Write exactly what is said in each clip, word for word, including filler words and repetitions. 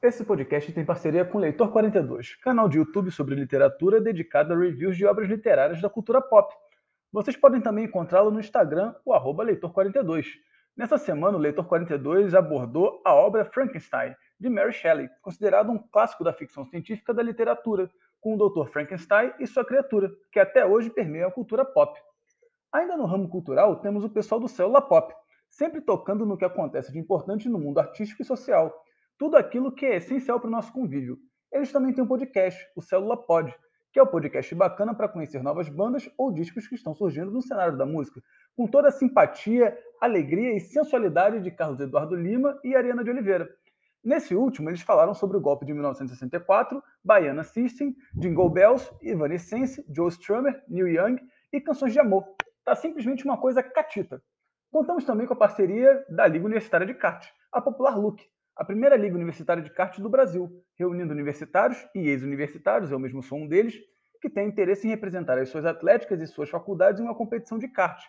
Esse podcast tem parceria com Leitor quarenta e dois, canal de YouTube sobre literatura dedicado a reviews de obras literárias da cultura pop. Vocês podem também encontrá-lo no Instagram, o arroba Leitor quarenta e dois. Nessa semana, o Leitor quarenta e dois abordou a obra Frankenstein, de Mary Shelley, considerado um clássico da ficção científica da literatura, com o doutor Frankenstein e sua criatura, que até hoje permeia a cultura pop. Ainda no ramo cultural, temos o pessoal do Célula Pop, sempre tocando no que acontece de importante no mundo artístico e social, tudo aquilo que é essencial para o nosso convívio. Eles também têm um podcast, o Célula Pod, que é um podcast bacana para conhecer novas bandas ou discos que estão surgindo no cenário da música, com toda a simpatia, alegria e sensualidade de Carlos Eduardo Lima e Ariana de Oliveira. Nesse último, eles falaram sobre o golpe de mil novecentos e sessenta e quatro, Baiana System, Jingle Bells, Evanescence, Joe Strummer, Neil Young e canções de amor. Tá simplesmente uma coisa catita. Contamos também com a parceria da Liga Universitária de Kart, a popular L U C, a primeira Liga Universitária de Kart do Brasil, reunindo universitários e ex-universitários, eu mesmo sou um deles, que tem interesse em representar as suas atléticas e suas faculdades em uma competição de kart.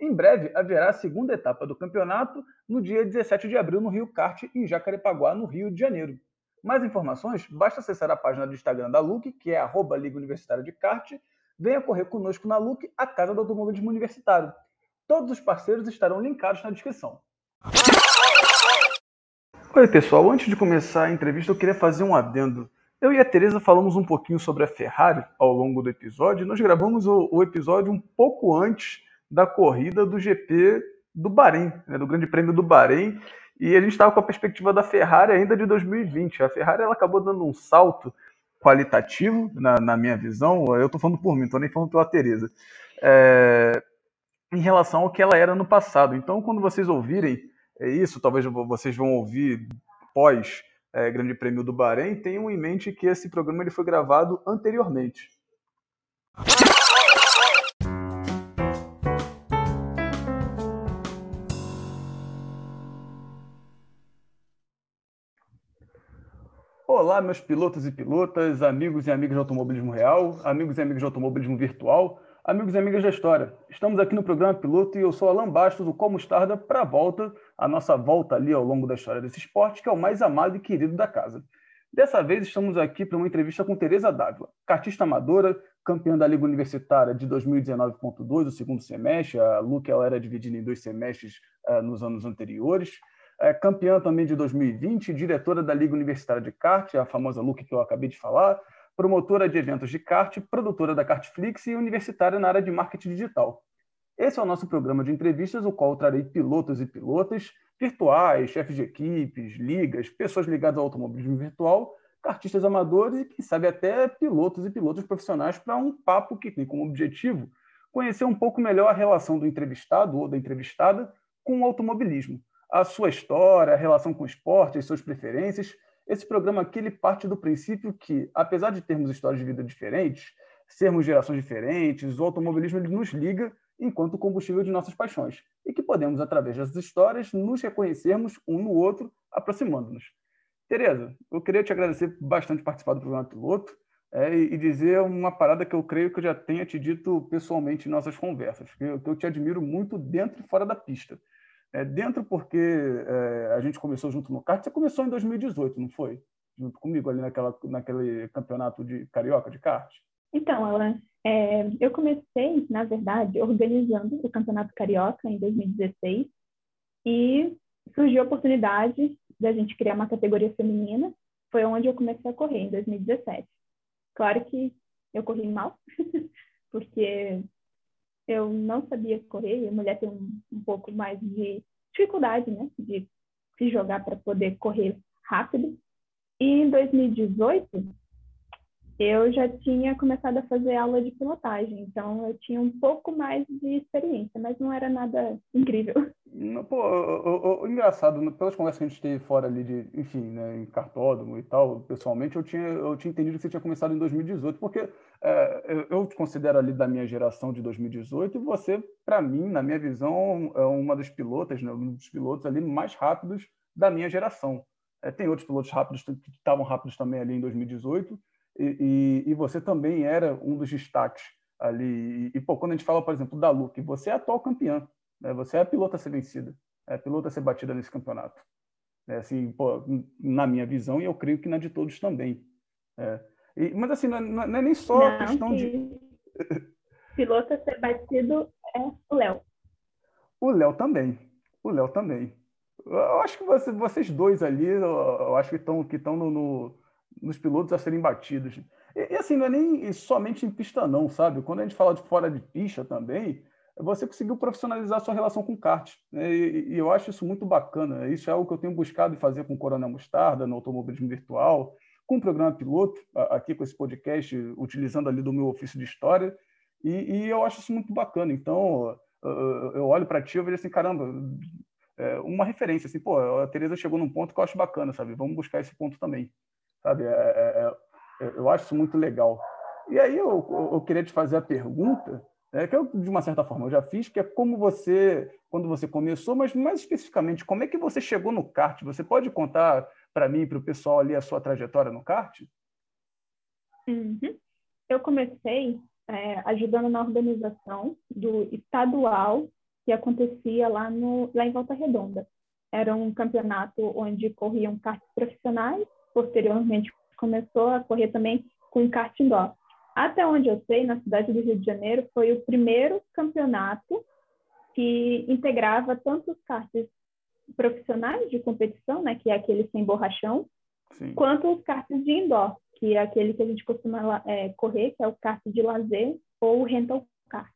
Em breve, haverá a segunda etapa do campeonato no dia dezessete de abril no Rio Kart, em Jacarepaguá, no Rio de Janeiro. Mais informações, basta acessar a página do Instagram da L U C, que é arroba Liga Universitária de Kart. Venha correr conosco na L U C, a casa do automobilismo universitário. Todos os parceiros estarão linkados na descrição. Oi pessoal, antes de começar a entrevista eu queria fazer um adendo. Eu e a Tereza falamos um pouquinho sobre a Ferrari ao longo do episódio. Nós gravamos o, o episódio um pouco antes da corrida do G P do Bahrein, né, do Grande Prêmio do Bahrein, e a gente estava com a perspectiva da Ferrari ainda de dois mil e vinte. A Ferrari ela acabou dando um salto qualitativo, na, na minha visão. Eu estou falando por mim, não estou nem falando pela Tereza, é, em relação ao que ela era no passado. Então, quando vocês ouvirem isso, talvez vocês vão ouvir pós é, Grande Prêmio do Bahrein, tenham em mente que esse programa ele foi gravado anteriormente. Olá, meus pilotos e pilotas, amigos e amigas de automobilismo real, amigos e amigas de automobilismo virtual, amigos e amigas da história. Estamos aqui no programa Piloto e eu sou Alan Bastos, o Como Mostarda, para a volta, a nossa volta ali ao longo da história desse esporte, que é o mais amado e querido da casa. Dessa vez estamos aqui para uma entrevista com Tereza Dávila, kartista amadora, campeã da Liga Universitária de dois mil e dezenove ponto dois, o segundo semestre. A L U C ela era dividida em dois semestres uh, nos anos anteriores. É, campeã também de dois mil e vinte, diretora da Liga Universitária de Kart, a famosa L U C que eu acabei de falar, promotora de eventos de kart, produtora da Kartflix e universitária na área de marketing digital. Esse é o nosso programa de entrevistas, o qual trarei pilotos e pilotas, virtuais, chefes de equipes, ligas, pessoas ligadas ao automobilismo virtual, kartistas amadores e, quem sabe, até pilotos e pilotos profissionais para um papo que tem como objetivo conhecer um pouco melhor a relação do entrevistado ou da entrevistada com o automobilismo, a sua história, a relação com o esporte, as suas preferências. Esse programa aqui ele parte do princípio que, apesar de termos histórias de vida diferentes, sermos gerações diferentes, o automobilismo ele nos liga enquanto combustível de nossas paixões e que podemos, através dessas histórias, nos reconhecermos um no outro, aproximando-nos. Tereza, eu queria te agradecer bastante por participar do programa Piloto é, e dizer uma parada que eu creio que eu já tenha te dito pessoalmente em nossas conversas, que eu, que eu te admiro muito dentro e fora da pista. É, dentro porque é, a gente começou junto no kart, você começou em dois mil e dezoito, não foi? Junto comigo ali naquela, naquele campeonato de carioca de kart? Então, Alan, é, eu comecei, na verdade, organizando o campeonato carioca em dois mil e dezesseis e surgiu a oportunidade da gente criar uma categoria feminina, foi onde eu comecei a correr, em dois mil e dezessete. Claro que eu corri mal, porque eu não sabia correr, e a mulher tem um, um pouco mais de dificuldade, né? De se jogar para poder correr rápido. E em dois mil e dezoito, eu já tinha começado a fazer aula de pilotagem, então eu tinha um pouco mais de experiência, mas não era nada incrível. Não, pô, o, o, o, engraçado, pelas conversas que a gente teve fora ali, de, enfim, né, em cartódromo e tal, pessoalmente, eu tinha, eu tinha entendido que você tinha começado em dois mil e dezoito, porque é, eu, eu te considero ali da minha geração de dois mil e dezoito, e você, para mim, na minha visão, é uma das pilotas, né, um dos pilotos ali mais rápidos da minha geração. É, tem outros pilotos rápidos que estavam rápidos também ali em dois mil e dezoito, E, e, e você também era um dos destaques ali. E, e pô, quando a gente fala, por exemplo, da L U C, você é a atual campeã, né? Você é a pilota a ser vencida, é a pilota a ser batida nesse campeonato. É, assim, pô, na minha visão, e eu creio que na de todos também. É. E, mas assim, não, não é nem só não, a questão de... piloto a ser batido é o Léo. O Léo também. O Léo também. Eu acho que você, vocês dois ali, eu, eu acho que estão que estão no, no, nos pilotos a serem batidos. E, e assim, não é nem somente em pista não, sabe? Quando a gente fala de fora de pista também... você conseguiu profissionalizar a sua relação com kart, né? E, e eu acho isso muito bacana. Isso é algo que eu tenho buscado fazer com o Coronel Mostarda, no automobilismo virtual, com o programa piloto, aqui com esse podcast, utilizando ali do meu ofício de história, e, e eu acho isso muito bacana. Então, eu olho para ti e vejo assim, caramba, é uma referência, assim, pô, a Tereza chegou num ponto que eu acho bacana, sabe? Vamos buscar esse ponto também, sabe? É, é, é, eu acho isso muito legal. E aí eu, eu queria te fazer a pergunta, É, que eu, de uma certa forma, eu já fiz, que é como você, quando você começou, mas mais especificamente, como é que você chegou no kart? Você pode contar para mim e para o pessoal ali a sua trajetória no kart? Uhum. Eu comecei é, ajudando na organização do estadual que acontecia lá, no, lá em Volta Redonda. Era um campeonato onde corriam karts profissionais, posteriormente começou a correr também com kart indoor. Até onde eu sei, na cidade do Rio de Janeiro, foi o primeiro campeonato que integrava tanto os karts profissionais de competição, né, que é aquele sem borrachão, Sim. quanto os karts de indoor, que é aquele que a gente costuma é, correr, que é o kart de lazer ou o rental kart.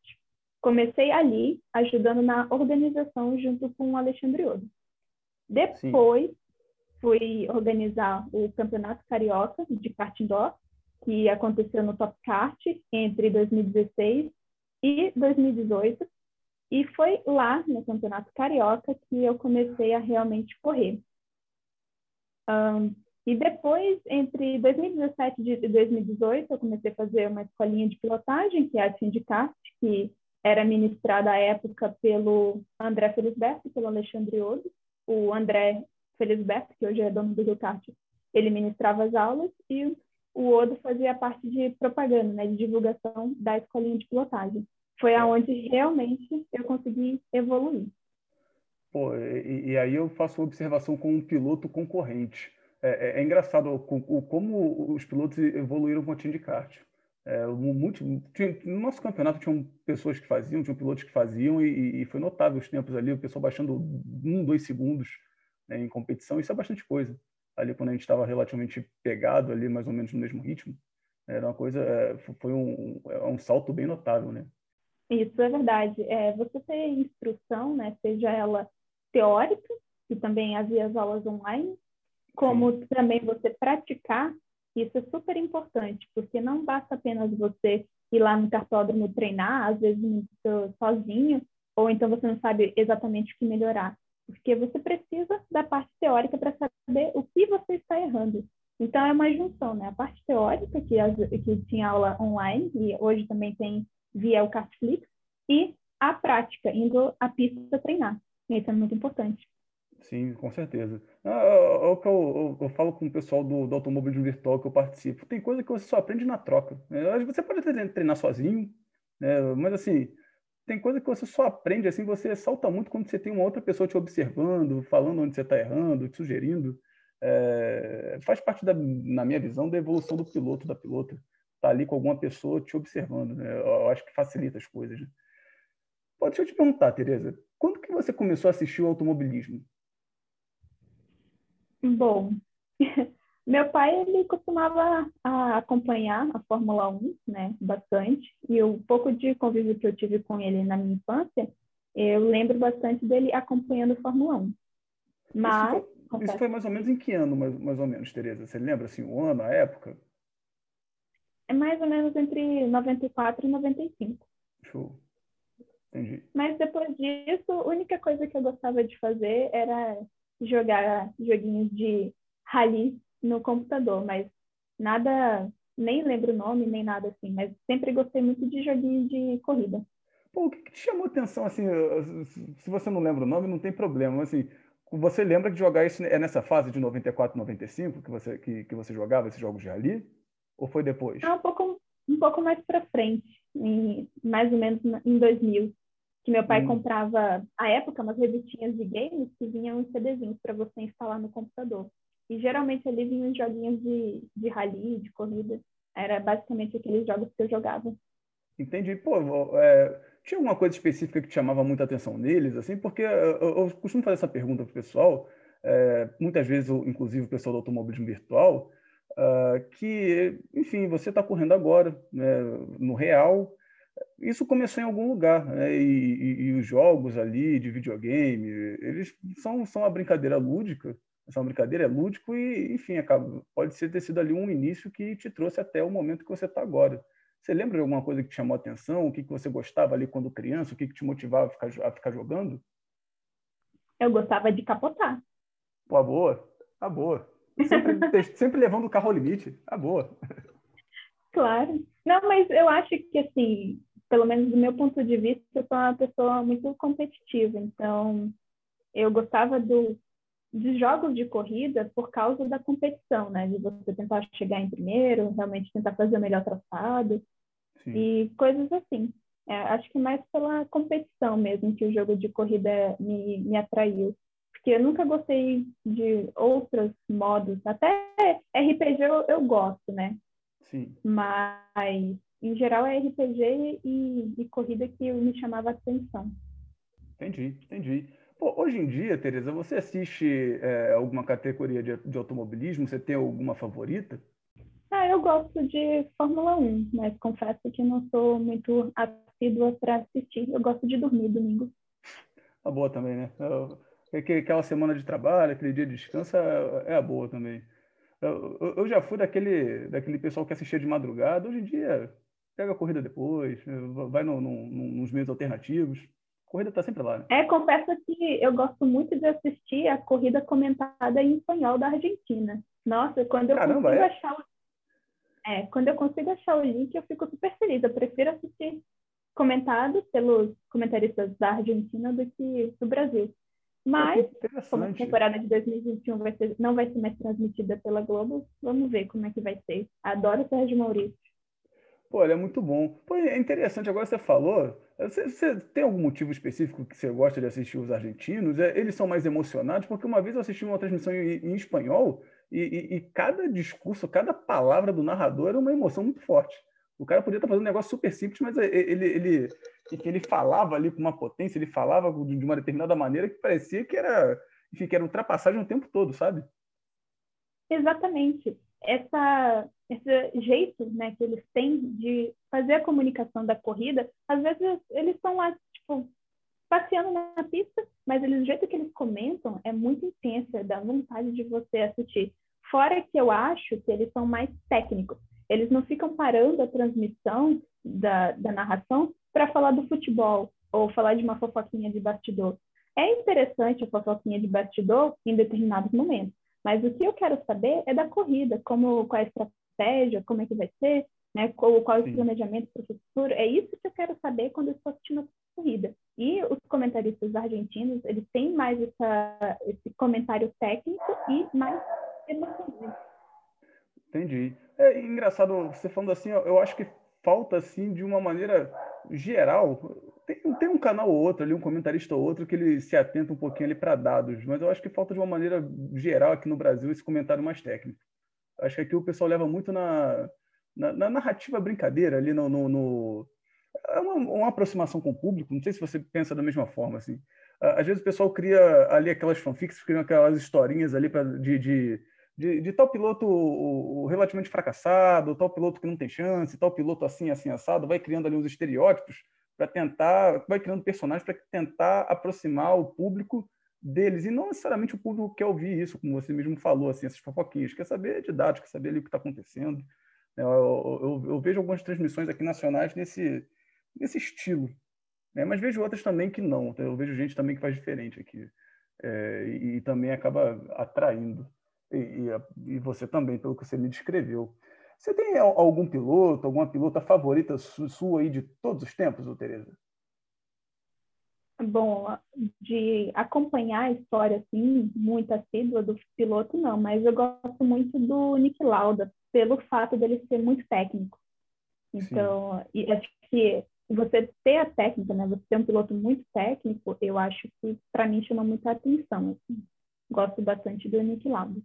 Comecei ali, ajudando na organização junto com o Alexandre Odo. Depois, Sim. fui organizar o Campeonato Carioca de kart indoor, que aconteceu no Top Kart entre dois mil e dezesseis e dois mil e dezoito, e foi lá no Campeonato Carioca que eu comecei a realmente correr. Um, e depois, entre dois mil e dezessete e dois mil e dezoito, eu comecei a fazer uma escolinha de pilotagem, que é a de kart, que era ministrada à época pelo André Felisberto, pelo Alexandre Odo. O André Felisberto, que hoje é dono do Rio Kart, ele ministrava as aulas e o Odo fazia parte de propaganda, né, de divulgação da escolinha de pilotagem. Foi aonde realmente eu consegui evoluir. Pô, e, e aí eu faço uma observação com um piloto concorrente. É, é, é engraçado o, o, como os pilotos evoluíram com a Team de Kart. É, muito, tinha, no nosso campeonato tinham pessoas que faziam, tinham pilotos que faziam, e, e foi notável os tempos ali, o pessoal baixando um, dois segundos, né, em competição. Isso é bastante coisa. Ali quando a gente estava relativamente pegado ali, mais ou menos no mesmo ritmo, era uma coisa, foi um, um salto bem notável, né? Isso é verdade. É, você ter instrução, né, seja ela teórica, que também havia as aulas online, como Sim. também você praticar, isso é super importante, porque não basta apenas você ir lá no kartódromo treinar, às vezes muito sozinho, ou então você não sabe exatamente o que melhorar. Porque você precisa da parte teórica para saber o que você está errando. Então, é uma junção, né? A parte teórica, que, as, que tinha aula online, e hoje também tem via o Kartflix, e a prática, indo à pista treinar. Isso é muito importante. Sim, com certeza. É o que eu, eu, eu falo com o pessoal do, do automobilismo virtual que eu participo. Tem coisa que você só aprende na troca. Você pode treinar sozinho, né? Mas assim... tem coisa que você só aprende, assim, você salta muito quando você tem uma outra pessoa te observando, falando onde você está errando, te sugerindo. É, faz parte, da, na minha visão, da evolução do piloto, da pilota. Tá ali com alguma pessoa te observando, né? Eu acho que facilita as coisas, né? Pô, deixa eu te perguntar, Tereza, quando que você começou a assistir o automobilismo? Bom, meu pai, ele costumava a, acompanhar a Fórmula um, né, bastante, e o pouco de convívio que eu tive com ele na minha infância, eu lembro bastante dele acompanhando a Fórmula um. Mas... Isso foi, confesso... isso foi mais ou menos em que ano, mais, mais ou menos, Tereza? Você lembra, assim, o ano, a época? É mais ou menos entre noventa e quatro e noventa e cinco. Show. Entendi. Mas depois disso, a única coisa que eu gostava de fazer era jogar joguinhos de rally no computador, mas nada, nem lembro o nome, nem nada assim, mas sempre gostei muito de joguinhos de corrida. Pô, o que, que te chamou atenção, assim, se você não lembra o nome, não tem problema, assim, você lembra de jogar isso, é nessa fase de noventa e quatro, noventa e cinco, que você, que, que você jogava esses jogos de rally, ou foi depois? Não, um pouco, um pouco mais pra frente, em, mais ou menos em dois mil, que meu pai hum. comprava, à época, umas revistinhas de games que vinham em CDzinhos para você instalar no computador. E geralmente ali vinham joguinhos de, de rally, de corrida. Era basicamente aqueles jogos que eu jogava. Entendi. Pô, é, tinha alguma coisa específica que te chamava muita atenção neles, assim? Porque eu, eu costumo fazer essa pergunta pro pessoal, é, muitas vezes, inclusive, o pessoal do automobilismo virtual, é, que, enfim, você está correndo agora, né, no real. Isso começou em algum lugar, né? E, e, e os jogos ali de videogame, eles são, são uma brincadeira lúdica, essa brincadeira é lúdico e, enfim, acaba, pode ser ter sido ali um início que te trouxe até o momento que você está agora. Você lembra de alguma coisa que te chamou a atenção? O que, que você gostava ali quando criança? O que, que te motivava a ficar, a ficar jogando? Eu gostava de capotar. Pô, a boa, a boa. Sempre, sempre levando o carro ao limite, a boa. Claro. Não, mas eu acho que, assim, pelo menos do meu ponto de vista, eu sou uma pessoa muito competitiva. Então, eu gostava do, de jogos de corrida por causa da competição, né? De você tentar chegar em primeiro, realmente tentar fazer o melhor traçado. Sim. E coisas assim. É, acho que mais pela competição mesmo que o jogo de corrida me, me atraiu. Porque eu nunca gostei de outros modos. Até R P G eu, eu gosto, né? Sim. Mas, em geral, é R P G e, e corrida que me chamava a atenção. Entendi, entendi. Pô, hoje em dia, Tereza, você assiste é, alguma categoria de, de automobilismo? Você tem alguma favorita? Ah, eu gosto de Fórmula um, mas confesso que não sou muito assídua para assistir. Eu gosto de dormir domingo. A boa também, né? É que aquela semana de trabalho, aquele dia de descanso, é a boa também. Eu já fui daquele, daquele pessoal que assistia de madrugada. Hoje em dia, pega a corrida depois, vai no, no, nos meios alternativos. A corrida está sempre lá, né? É, confesso que eu gosto muito de assistir a corrida comentada em espanhol da Argentina. Nossa, quando eu, Caramba, consigo, é? achar o... É, quando eu consigo achar o link, eu fico super feliz. Eu prefiro assistir comentado pelos comentaristas da Argentina do que do Brasil. Mas, como a temporada de dois mil e vinte e um vai ser, não vai ser mais transmitida pela Globo, vamos ver como é que vai ser. Adoro o Sérgio Maurício. Pô, ele é muito bom. Pô, é interessante, agora você falou, você, você tem algum motivo específico que você gosta de assistir os argentinos? É, eles são mais emocionados, porque uma vez eu assisti uma transmissão em, em espanhol e, e, e cada discurso, cada palavra do narrador era uma emoção muito forte. O cara podia estar fazendo um negócio super simples, mas ele... ele que ele falava ali com uma potência, ele falava de uma determinada maneira que parecia que era, enfim, que era ultrapassagem o tempo todo, sabe? Exatamente. Essa, esse jeito, né, que eles têm de fazer a comunicação da corrida, às vezes eles estão lá, tipo, passeando na pista, mas eles, o jeito que eles comentam é muito intensa, dá vontade de você assistir. Fora que eu acho que eles são mais técnicos. Eles não ficam parando a transmissão da, da narração para falar do futebol ou falar de uma fofoquinha de bastidor. É interessante a fofoquinha de bastidor em determinados momentos, mas o que eu quero saber é da corrida, como, qual é a estratégia, como é que vai ser, né? qual, qual é o planejamento para o futuro. É isso que eu quero saber quando eu estou assistindo a corrida. E os comentaristas argentinos, eles têm mais essa, esse comentário técnico e mais emocionante. Entendi. É engraçado, você falando assim, eu acho que falta, assim, de uma maneira geral, tem, tem um canal ou outro ali, um comentarista ou outro, que ele se atenta um pouquinho ali para dados, mas eu acho que falta de uma maneira geral aqui no Brasil esse comentário mais técnico. Acho que aqui o pessoal leva muito na, na, na narrativa brincadeira, ali no... no, no é uma, uma aproximação com o público, não sei se você pensa da mesma forma, assim. Às vezes o pessoal cria ali aquelas fanfics, cria aquelas historinhas ali pra, de... de De, de tal piloto o, o relativamente fracassado, tal piloto que não tem chance, tal piloto assim, assim, assado, vai criando ali uns estereótipos para tentar, vai criando personagens para tentar aproximar o público deles. E não necessariamente o público quer ouvir isso, como você mesmo falou, assim, essas fofoquinhas. Quer saber de dados, quer saber ali o que está acontecendo. Eu, eu, eu vejo algumas transmissões aqui nacionais nesse, nesse estilo, né? Mas vejo outras também que não. Eu vejo gente também que faz diferente aqui. É, e, e também acaba atraindo. E, e você também, pelo que você me descreveu. Você tem algum piloto, alguma pilota favorita sua aí de todos os tempos, Tereza? Bom, de acompanhar a história, assim, muito assídua do piloto, não, mas eu gosto muito do Nick Lauda, pelo fato dele ser muito técnico. Então, e acho que você ter a técnica, né? Você ter um piloto muito técnico, eu acho que, para mim, chama muita atenção. Assim. Gosto bastante do Nick Lauda.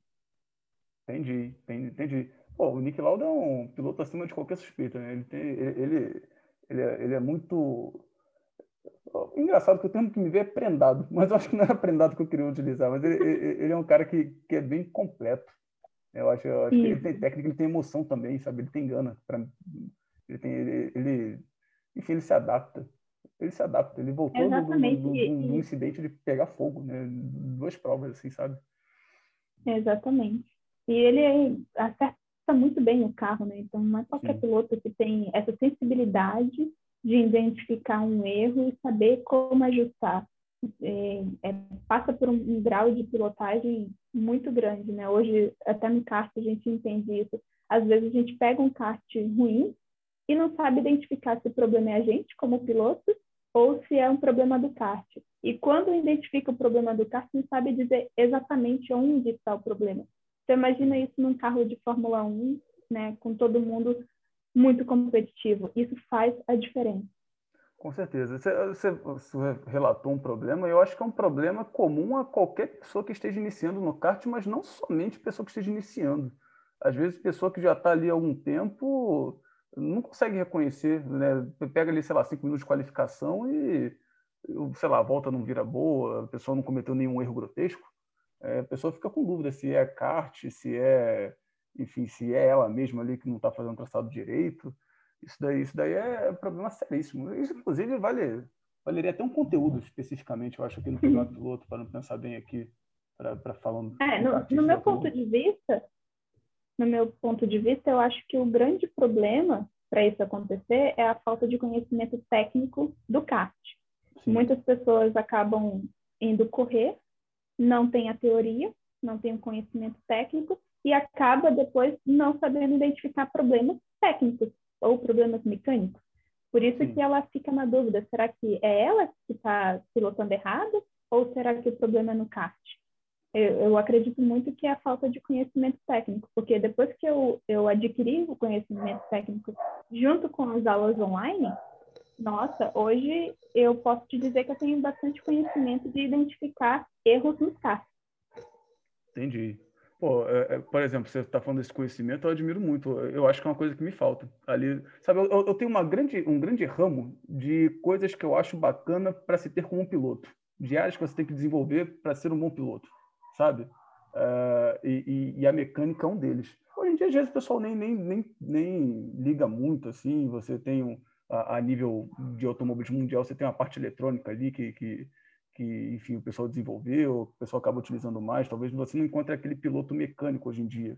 Entendi, entendi. Pô, o Nick Lauda é um piloto acima de qualquer suspeita, né? Ele tem, ele, ele, ele, é, ele é muito... Engraçado que o termo que me vê é prendado, mas eu acho que não era prendado que eu queria utilizar, mas ele, ele é um cara que, que é bem completo. Eu acho, eu acho que ele tem técnica, ele tem emoção também, sabe? Ele tem gana. Pra... Ele tem... Ele, ele... Enfim, ele se adapta. Ele se adapta. Ele voltou do, do, do, do incidente de pegar fogo, né? Duas provas, assim, sabe? Exatamente. E ele acerta muito bem o carro, né? Então, não é qualquer Sim. piloto que tem essa sensibilidade de identificar um erro e saber como ajustar. É, é, passa por um, um grau de pilotagem muito grande, né? Hoje, até no kart, a gente entende isso. Às vezes, a gente pega um kart ruim e não sabe identificar se o problema é a gente, como piloto, ou se é um problema do kart. E quando identifica o problema do kart, não sabe dizer exatamente onde está o problema. Então, imagina isso num carro de Fórmula um, né? Com todo mundo muito competitivo. Isso faz a diferença. Com certeza. Você, você relatou um problema, eu acho que é um problema comum a qualquer pessoa que esteja iniciando no kart, mas não somente pessoa que esteja iniciando. Às vezes, pessoa que já está ali há algum tempo não consegue reconhecer, né? Pega ali, sei lá, cinco minutos de qualificação e, sei lá, a volta não vira boa, a pessoa não cometeu nenhum erro grotesco. É, a pessoa fica com dúvida se é kart, se é, enfim, se é ela mesma ali que não está fazendo traçado direito. Isso daí, isso daí é um problema seríssimo. Isso, inclusive, vale, valeria até um conteúdo especificamente, eu acho, aqui no Campeonato Piloto, para não pensar bem aqui, para falando... É, no, no meu ponto de vista, no meu ponto de vista, eu acho que o grande problema para isso acontecer é a falta de conhecimento técnico do kart. Sim. Muitas pessoas acabam indo correr, não tem a teoria, não tem o conhecimento técnico, e acaba depois não sabendo identificar problemas técnicos ou problemas mecânicos. Por isso Sim. que ela fica na dúvida, será que é ela que está pilotando errado ou será que o problema é no kart? Eu, eu acredito muito que é a falta de conhecimento técnico, porque depois que eu, eu adquiri o conhecimento técnico junto com as aulas online, nossa, hoje eu posso te dizer que eu tenho bastante conhecimento de identificar erros no kart. Entendi. Pô, é, é, por exemplo, você está falando desse conhecimento, eu admiro muito. Eu acho que é uma coisa que me falta. Ali, sabe, eu, eu tenho uma grande, um grande ramo de coisas que eu acho bacana para se ter como um piloto, de áreas que você tem que desenvolver para ser um bom piloto, sabe? Uh, e, e, e a mecânica é um deles. Hoje em dia, às vezes, o pessoal nem, nem, nem, nem liga muito, assim. Você tem, um, a, a nível de automobilismo mundial, você tem uma parte eletrônica ali que... que que, enfim, o pessoal desenvolveu, o pessoal acaba utilizando mais. Talvez você não encontre aquele piloto mecânico hoje em dia.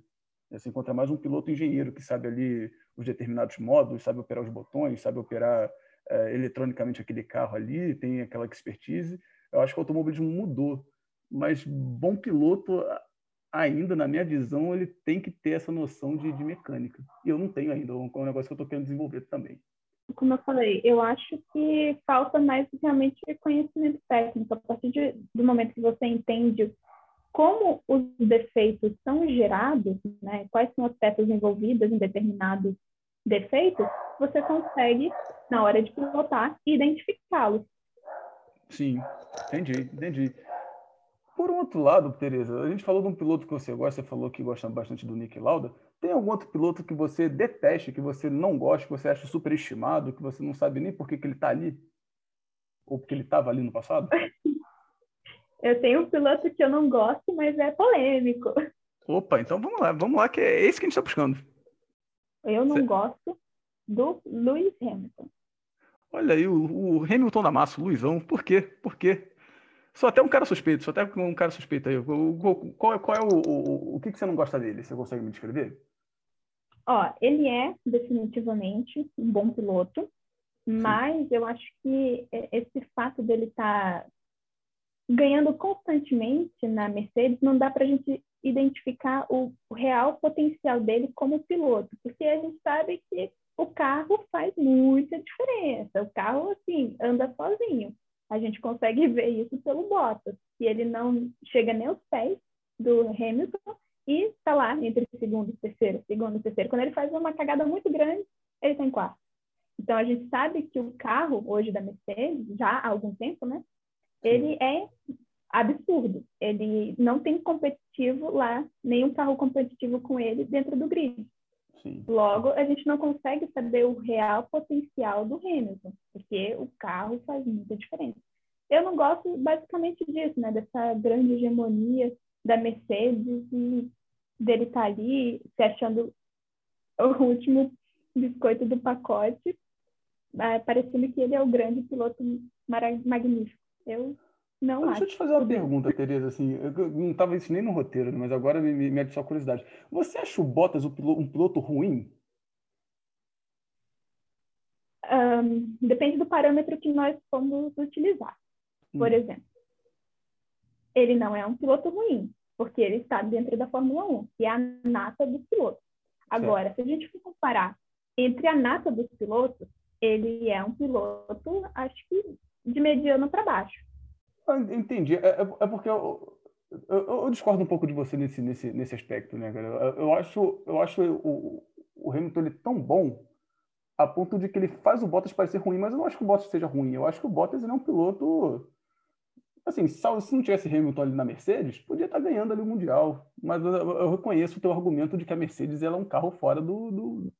Você encontra mais um piloto engenheiro que sabe ali os determinados modos, sabe operar os botões, sabe operar eh, eletronicamente aquele carro ali, tem aquela expertise. Eu acho que o automobilismo mudou, mas bom piloto ainda, na minha visão, ele tem que ter essa noção de, de mecânica. E eu não tenho ainda, é um negócio que eu estou querendo desenvolver também. Como eu falei, eu acho que falta mais realmente conhecimento técnico. A partir de, do momento que você entende como os defeitos são gerados, né, quais são as peças envolvidas em determinados defeitos, você consegue, na hora de pilotar, identificá-los. Sim, entendi, entendi. Por um outro lado, Tereza, a gente falou de um piloto que você gosta, você falou que gosta bastante do Nick Lauda. Tem algum outro piloto que você deteste, que você não gosta, que você acha superestimado, que você não sabe nem por que, que ele está ali? Ou porque ele estava ali no passado? Eu tenho um piloto que eu não gosto, mas é polêmico. Opa, então vamos lá, vamos lá, que é esse que a gente está buscando. Eu não você... gosto do Lewis Hamilton. Olha aí, o, o Hamilton da massa, o Luizão. Por quê? Por quê? Só até um cara suspeito, só até um cara suspeito aí. Qual é, qual é o, o, o que, que você não gosta dele? Você consegue me descrever? Ó, ele é definitivamente um bom piloto, Sim. mas eu acho que esse fato dele estar tá ganhando constantemente na Mercedes não dá para a gente identificar o real potencial dele como piloto, porque a gente sabe que o carro faz muita diferença. O carro, assim, anda sozinho. A gente consegue ver isso pelo Bottas, que ele não chega nem aos pés do Hamilton e está lá entre segundo e terceiro, segundo e terceiro. Quando ele faz uma cagada muito grande, ele está em quarto. Então, a gente sabe que o carro hoje da Mercedes, já há algum tempo, né? Ele é absurdo. Ele não tem competitivo lá, nenhum carro competitivo com ele dentro do grid. Sim. Logo, a gente não consegue saber o real potencial do Hamilton, porque o carro faz muita diferença. Eu não gosto basicamente disso, né? Dessa grande hegemonia da Mercedes e dele estar ali se achando o último biscoito do pacote, parecendo que ele é o grande piloto mara- magnífico. Eu não Deixa acho. Deixa eu te fazer uma pergunta, Tereza. Assim, eu não estava isso nem no roteiro, mas agora me, me adicionou curiosidade. Você acha o Bottas um piloto, um piloto ruim? Um, depende do parâmetro que nós vamos utilizar. Por hum. exemplo, ele não é um piloto ruim, porque ele está dentro da Fórmula um, que é a nata dos pilotos. Agora, certo. Se a gente for comparar entre a nata dos pilotos, ele é um piloto, acho que, de mediano para baixo. Entendi. É, é porque eu, eu, eu discordo um pouco de você nesse, nesse, nesse aspecto, né, cara? Eu, eu acho, eu acho o, o Hamilton ele tão bom a ponto de que ele faz o Bottas parecer ruim, mas eu não acho que o Bottas seja ruim. Eu acho que o Bottas ele é um piloto... Assim, salvo, se não tivesse Hamilton ali na Mercedes, podia estar ganhando ali o Mundial. Mas eu, eu reconheço o teu argumento de que a Mercedes ela é um carro fora do... do...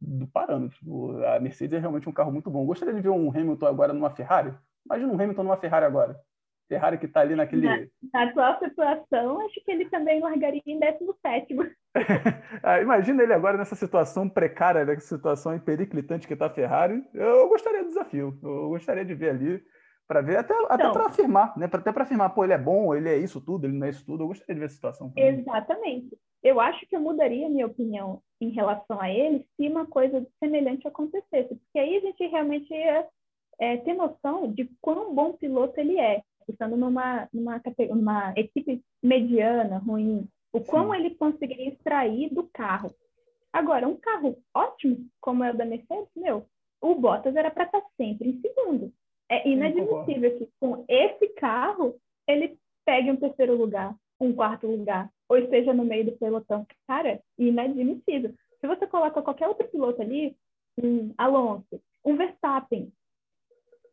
do parâmetro. A Mercedes é realmente um carro muito bom. Gostaria de ver um Hamilton agora numa Ferrari? Imagina um Hamilton numa Ferrari agora. Ferrari que tá ali naquele... Na, na atual situação, acho que ele também largaria em décimo sétimo. ah, imagina ele agora nessa situação precária, nessa situação periclitante que tá a Ferrari. Eu gostaria do desafio. Eu gostaria de ver ali, para ver, até, até então, para afirmar, né? Até para afirmar, pô, ele é bom, ele é isso tudo, ele não é isso tudo. Eu gostaria de ver a situação. Exatamente. Eu acho que eu mudaria a minha opinião em relação a ele se uma coisa semelhante acontecesse. Porque aí a gente realmente ia é, ter noção de quão bom piloto ele é, estando numa, numa, numa equipe mediana, ruim, o quão ele conseguiria extrair do carro. Agora, um carro ótimo, como é o da Mercedes, meu, o Bottas era para estar sempre em segundo. É inadmissível que com esse carro ele pegue um terceiro lugar, um quarto lugar, ou esteja no meio do pelotão. Cara, inadmissível. Se você coloca qualquer outro piloto ali, um Alonso, um Verstappen,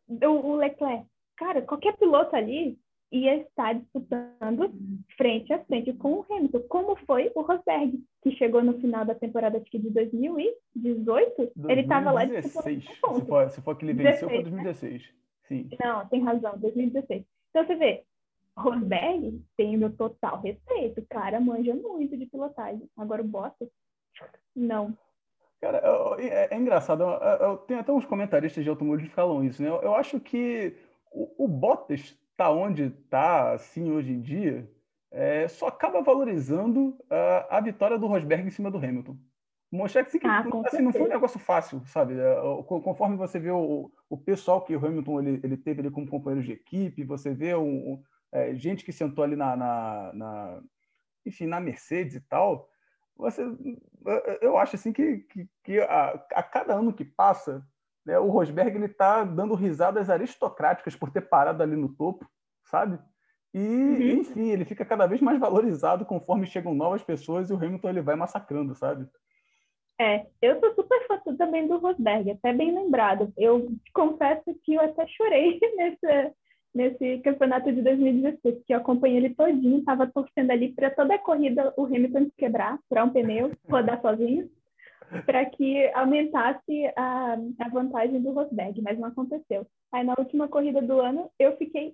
o Leclerc, cara, qualquer piloto ali ia estar disputando frente a frente com o Hamilton, como foi o Rosberg, que chegou no final da temporada de dois mil e dezoito, ele estava lá disputando pontos. Se for, se for que ele venceu, foi dois mil e dezesseis. Né? Sim. Não, tem razão, dois mil e dezesseis. Então, você vê, Rosberg tem o meu total respeito. O cara manja muito de pilotagem. Agora o Bottas, não. Cara, eu, é, é engraçado. Eu, eu, eu tenho até uns comentaristas de automobilismo que falam isso, né? Eu, eu acho que o, o Bottas tá onde tá, assim, hoje em dia, é, só acaba valorizando uh, a vitória do Rosberg em cima do Hamilton. Mostrar que, assim, ah, que assim, não foi um negócio fácil, sabe? Uh, conforme você vê o, o pessoal que o Hamilton ele, ele teve ali como companheiro de equipe, você vê um... um É, gente que sentou ali na, na, na, enfim, na Mercedes e tal, você, eu acho assim que, que, que a, a cada ano que passa, né, o Rosberg está dando risadas aristocráticas por ter parado ali no topo, sabe? E, uhum. enfim, ele fica cada vez mais valorizado conforme chegam novas pessoas e o Hamilton ele vai massacrando, sabe? É, eu sou super fã também do Rosberg, até bem lembrado. Eu confesso que eu até chorei nessa... nesse campeonato de dois mil e dezesseis, que eu acompanhei ele todinho, estava torcendo ali para toda a corrida o Hamilton quebrar, furar um pneu, rodar sozinho, para que aumentasse a, a vantagem do Rosberg, mas não aconteceu. Aí na última corrida do ano, eu fiquei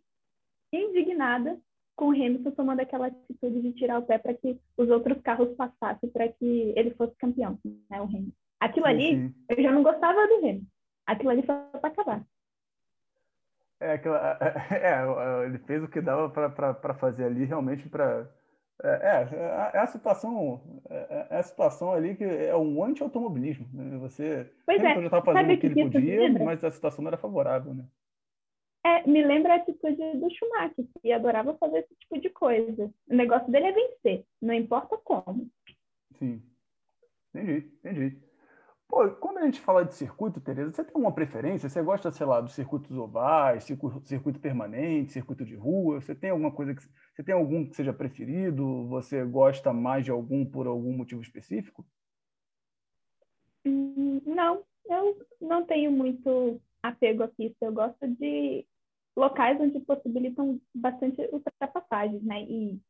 indignada com o Hamilton tomando aquela atitude de tirar o pé para que os outros carros passassem, para que ele fosse campeão, né, o Hamilton. Aquilo ali, uhum. eu já não gostava do Hamilton. Aquilo ali foi para acabar. É, aquela, é, ele fez o que dava para fazer ali, realmente, para... É, é, é, a situação, é, é a situação ali que é um anti-automobilismo. Né? Você pois é, já estava fazendo o que ele podia, mas a situação não era favorável. Né? É, me lembra a atitude do Schumacher, que adorava fazer esse tipo de coisa. O negócio dele é vencer, não importa como. Sim, entendi, entendi. Pô, quando a gente fala de circuito, Tereza, você tem uma preferência? Você gosta, sei lá, dos circuitos ovais, circuito permanente, circuito de rua? Você tem alguma coisa que você tem algum que seja preferido? Você gosta mais de algum por algum motivo específico? Não, eu não tenho muito apego à pista. Eu gosto de locais onde possibilitam bastante ultrapassagens, né? E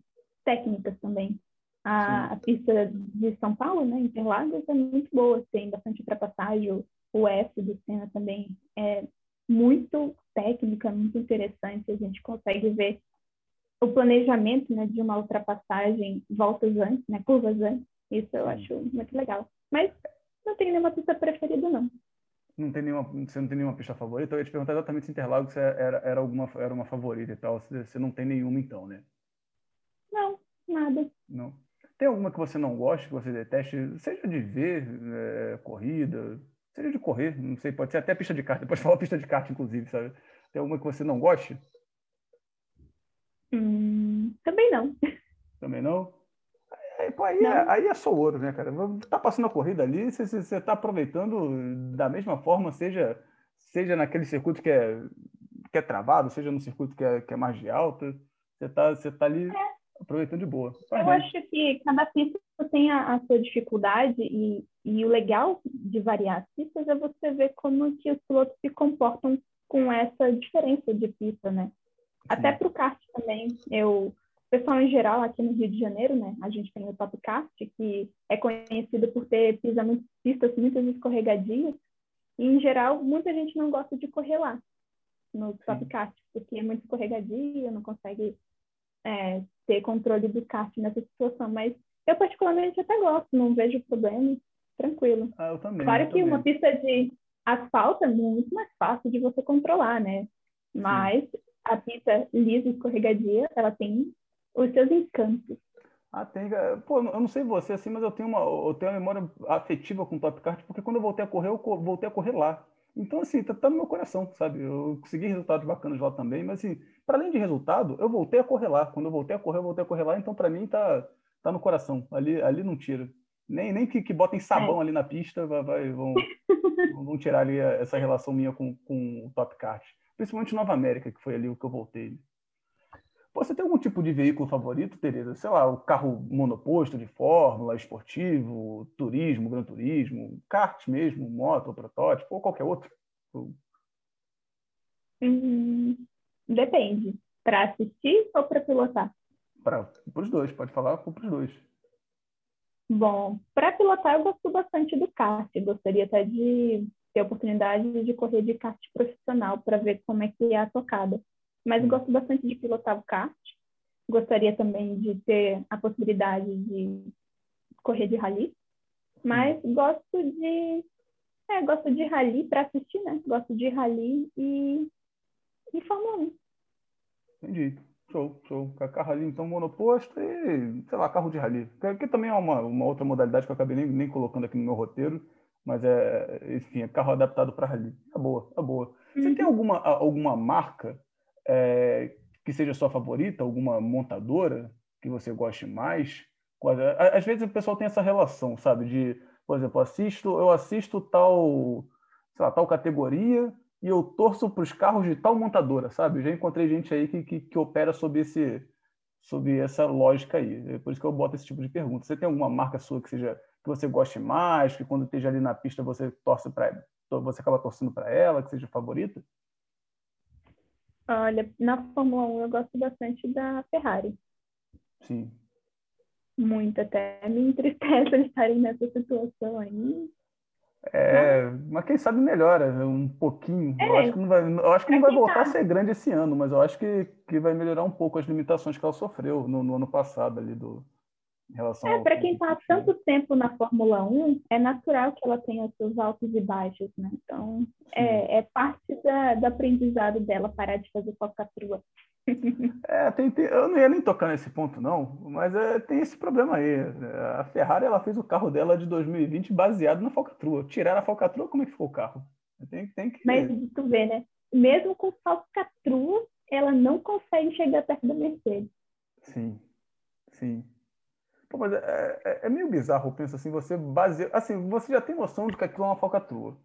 técnicas também. A, a pista de São Paulo, né? Interlagos, é muito boa. Tem bastante ultrapassagem. O F do Senna também é muito técnica, muito interessante. A gente consegue ver o planejamento, né, de uma ultrapassagem, voltas antes, né, curvas antes. Isso eu acho muito legal. Mas não tenho nenhuma pista preferida, não. Não tem nenhuma, você não tem nenhuma pista favorita? Então eu ia te perguntar exatamente se Interlagos era, era, alguma, era uma favorita e tal. Você, você não tem nenhuma, então, né? Não, nada. Não. Tem alguma que você não gosta, que você deteste? Seja de ver, é, corrida, seja de correr, não sei, pode ser até pista de kart. Depois falar pista de kart, inclusive, sabe? Tem alguma que você não goste? Hum, também não. Também não? Aí, pô, aí, é, aí é só ouro, né, cara? Tá passando a corrida ali, você tá aproveitando da mesma forma, seja, seja naquele circuito que é, que é travado, seja no circuito que é, que é mais de alta, você tá, tá ali é. aproveitando de boa. Vai Eu bem. Acho que cada pista tem a, a sua dificuldade e, e o legal de variar as pistas é você ver como que os pilotos se comportam com essa diferença de pista, né? Sim. Até pro kart também, eu... O pessoal em geral aqui no Rio de Janeiro, né? A gente tem o Top Kart, que é conhecido por ter pisa muito, pistas muito escorregadias. E, em geral, muita gente não gosta de correr lá, no Top Kart, porque é muito escorregadia, não consegue é, ter controle do kart nessa situação. Mas eu, particularmente, até gosto, não vejo problema, tranquilo. Ah, eu também. Claro eu que também. Uma pista de asfalto é muito mais fácil de você controlar, né? Mas Sim. a pista lisa, escorregadia, ela tem os seus encantos. Ah, tem. Pô, eu não sei você, assim, mas eu tenho uma, eu tenho uma memória afetiva com o Top Kart, porque quando eu voltei a correr, eu co- voltei a correr lá. Então, assim, tá, tá no meu coração, sabe? Eu consegui resultados bacanas lá também, mas, assim, para além de resultado, eu voltei a correr lá. Quando eu voltei a correr, eu voltei a correr lá, então, para mim, tá, tá no coração. Ali, ali não tira. Nem, nem que, que botem sabão é. ali na pista, vai, vai, vão, vão tirar ali essa relação minha com, com o Top Kart. Principalmente Nova América, que foi ali o que eu voltei. Você tem algum tipo de veículo favorito, Tereza? Sei lá, o carro monoposto de fórmula, esportivo, turismo, gran turismo, kart mesmo, moto, protótipo, ou qualquer outro? Hum, depende. Para assistir ou para pilotar? Para os dois, pode falar para os dois. Bom, para pilotar eu gosto bastante do kart. Gostaria até de ter a oportunidade de correr de kart profissional para ver como é que é a tocada. Mas eu gosto bastante de pilotar o kart. Gostaria também de ter a possibilidade de correr de rally. Mas gosto de... É, gosto de rally para assistir, né? Gosto de rally e, e Fórmula um. Entendi. Show, show. Carro ali, então, monoposto e, sei lá, carro de rally. Que também é uma, uma outra modalidade que eu acabei nem, nem colocando aqui no meu roteiro. Mas, é, enfim, é carro adaptado para rally. É boa, é boa. Você uhum. tem alguma, alguma marca... É, que seja a sua favorita, alguma montadora que você goste mais? Às vezes o pessoal tem essa relação, sabe? De, por exemplo, eu assisto, eu assisto tal, sei lá, tal categoria e eu torço para os carros de tal montadora, sabe? Já encontrei gente aí que, que, que opera sob esse, sob essa lógica aí. É por isso que eu boto esse tipo de pergunta. Você tem alguma marca sua que seja que você goste mais, que quando esteja ali na pista você torce para, você acaba torcendo para ela, que seja favorita? Olha, na Fórmula um eu gosto bastante da Ferrari. Sim. Muito até. Me entristece eles estarem nessa situação aí. É, não. Mas quem sabe melhora um pouquinho. É. Eu acho que não vai, eu acho que não vai voltar a ser grande esse ano, mas eu acho que, que vai melhorar um pouco as limitações que ela sofreu no, no ano passado ali do, em relação É, ao... para quem está há tanto tempo na Fórmula um, é natural que ela tenha seus altos e baixos, né? Então, é, é parte da, do aprendizado dela parar de fazer falcatrua. É, tem, tem, eu não ia nem tocar nesse ponto, não, mas é, tem esse problema aí. A Ferrari, ela fez o carro dela de dois mil e vinte baseado na falcatrua. Tiraram a falcatrua, como é que ficou o carro? Tem, tem que... Mas tu vê, né? Mesmo com falcatrua, ela não consegue chegar perto da Mercedes. Sim, sim. Pô, mas é, é, é meio bizarro, eu penso assim, você baseia, assim, você já tem noção de que aquilo é uma falcatrua.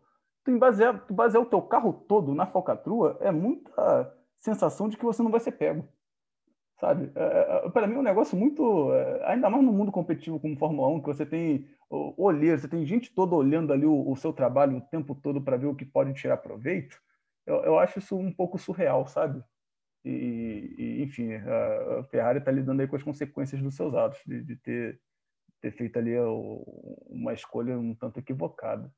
Tu basear, tu basear o teu carro todo na falcatrua é muita sensação de que você não vai ser pego. sabe? É, para mim é um negócio muito... É, ainda mais no mundo competitivo como Fórmula um, que você tem o, olheiro, você tem gente toda olhando ali o, o seu trabalho o tempo todo para ver o que pode tirar proveito. Eu, eu acho isso um pouco surreal, sabe? E, e enfim, a, a Ferrari está lidando aí com as consequências dos seus atos, de, de ter, ter feito ali o, uma escolha um tanto equivocada.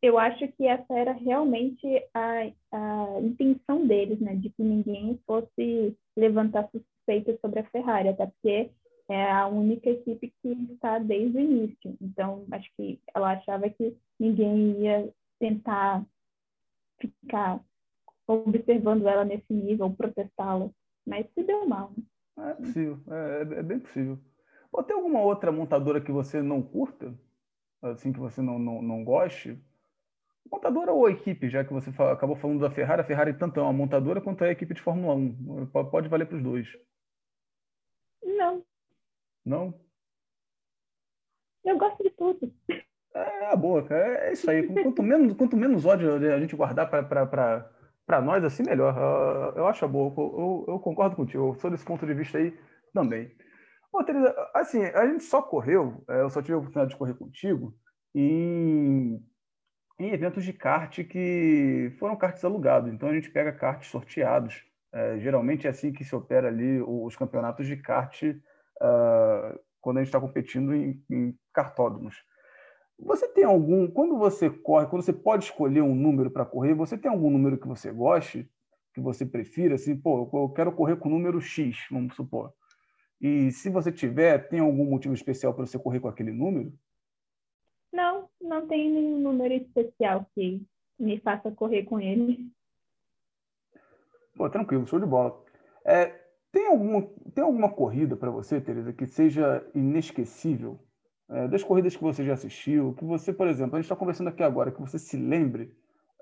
Eu acho que essa era realmente a, a intenção deles, né? De que ninguém fosse levantar suspeitas sobre a Ferrari, até porque é a única equipe que está desde o início. Então, acho que ela achava que ninguém ia tentar ficar observando ela nesse nível, protestá-la. Mas se deu mal. Né? É possível, é, é bem possível. Ou tem alguma outra montadora que você não curta? Assim, que você não, não, não goste? Montadora ou equipe, já que você fala, acabou falando da Ferrari. A Ferrari tanto é uma montadora quanto é a equipe de Fórmula um. Pode valer para os dois. Não. Não? Eu gosto de tudo. É, boa, cara. É isso aí. Quanto menos, quanto menos ódio a gente guardar para nós, assim, melhor. Eu acho a boa. Eu, eu, eu concordo contigo. Eu sou desse ponto de vista aí também. Ô, Tereza, assim, a gente só correu, eu só tive a oportunidade de correr contigo em... em eventos de kart que foram karts alugados. Então, a gente pega karts sorteados. É, geralmente é assim que se opera ali os campeonatos de kart uh, quando a gente está competindo em, em kartódromos. Você tem algum... Quando você corre, quando você pode escolher um número para correr, você tem algum número que você goste, que você prefira? Assim, pô, eu quero correr com o número X, vamos supor. E se você tiver, tem algum motivo especial para você correr com aquele número? Não, não tem nenhum número especial que me faça correr com ele. Pô, tranquilo, show de bola. É, tem, alguma, tem alguma corrida para você, Tereza, que seja inesquecível? É, das corridas que você já assistiu, que você, por exemplo, a gente está conversando aqui agora, que você se lembre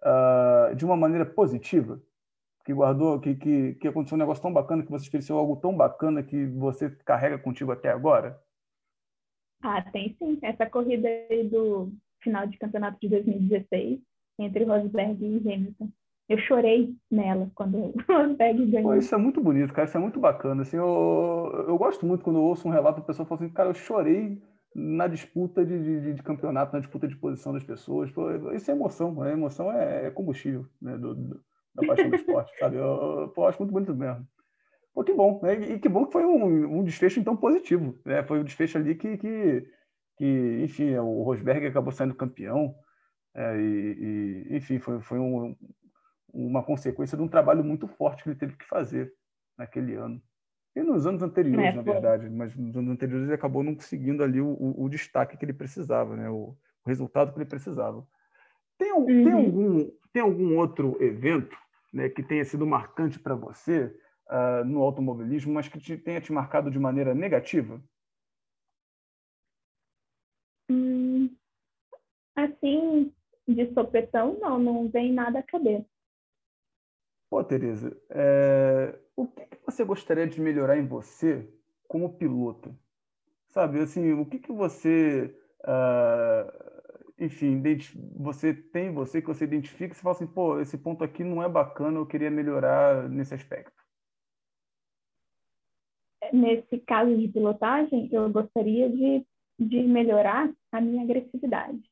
uh, de uma maneira positiva, que guardou, que, que, que aconteceu um negócio tão bacana, que você experienciou algo tão bacana que você carrega contigo até agora? Ah, tem sim. Essa corrida aí do final de campeonato de dois mil e dezesseis, entre Rosberg e Hamilton. Eu chorei nela quando o Rosberg ganhou. Isso é muito bonito, cara. Isso é muito bacana. Assim, eu, eu gosto muito quando eu ouço um relato da pessoa falando assim, cara, eu chorei na disputa de, de, de campeonato, na disputa de posição das pessoas. Isso é emoção. Né? Emoção é combustível, né? do, do, da paixão do esporte, sabe? Eu, eu, eu acho muito bonito mesmo. Pô, que bom, né? E que bom que foi um, um desfecho, então, positivo, né? Foi um desfecho ali que, que, que enfim, o Rosberg acabou saindo campeão, é, e, e, enfim, foi, foi um, uma consequência de um trabalho muito forte que ele teve que fazer naquele ano. E nos anos anteriores, é, na verdade, mas nos anos anteriores ele acabou não conseguindo ali o, o, o destaque que ele precisava, né? O, o resultado que ele precisava. Tem, uhum. tem, algum, tem algum outro evento, né, que tenha sido marcante para você, Uh, no automobilismo, mas que te, tenha te marcado de maneira negativa? Hum, assim, de sopetão, não, não vem nada à cabeça. Pô, Tereza, é, o que, que você gostaria de melhorar em você como piloto? Sabe, assim, o que, que você, uh, enfim, você tem em você que você identifica e você fala assim, pô, esse ponto aqui não é bacana, eu queria melhorar nesse aspecto? Nesse caso de pilotagem, eu gostaria de, de melhorar a minha agressividade.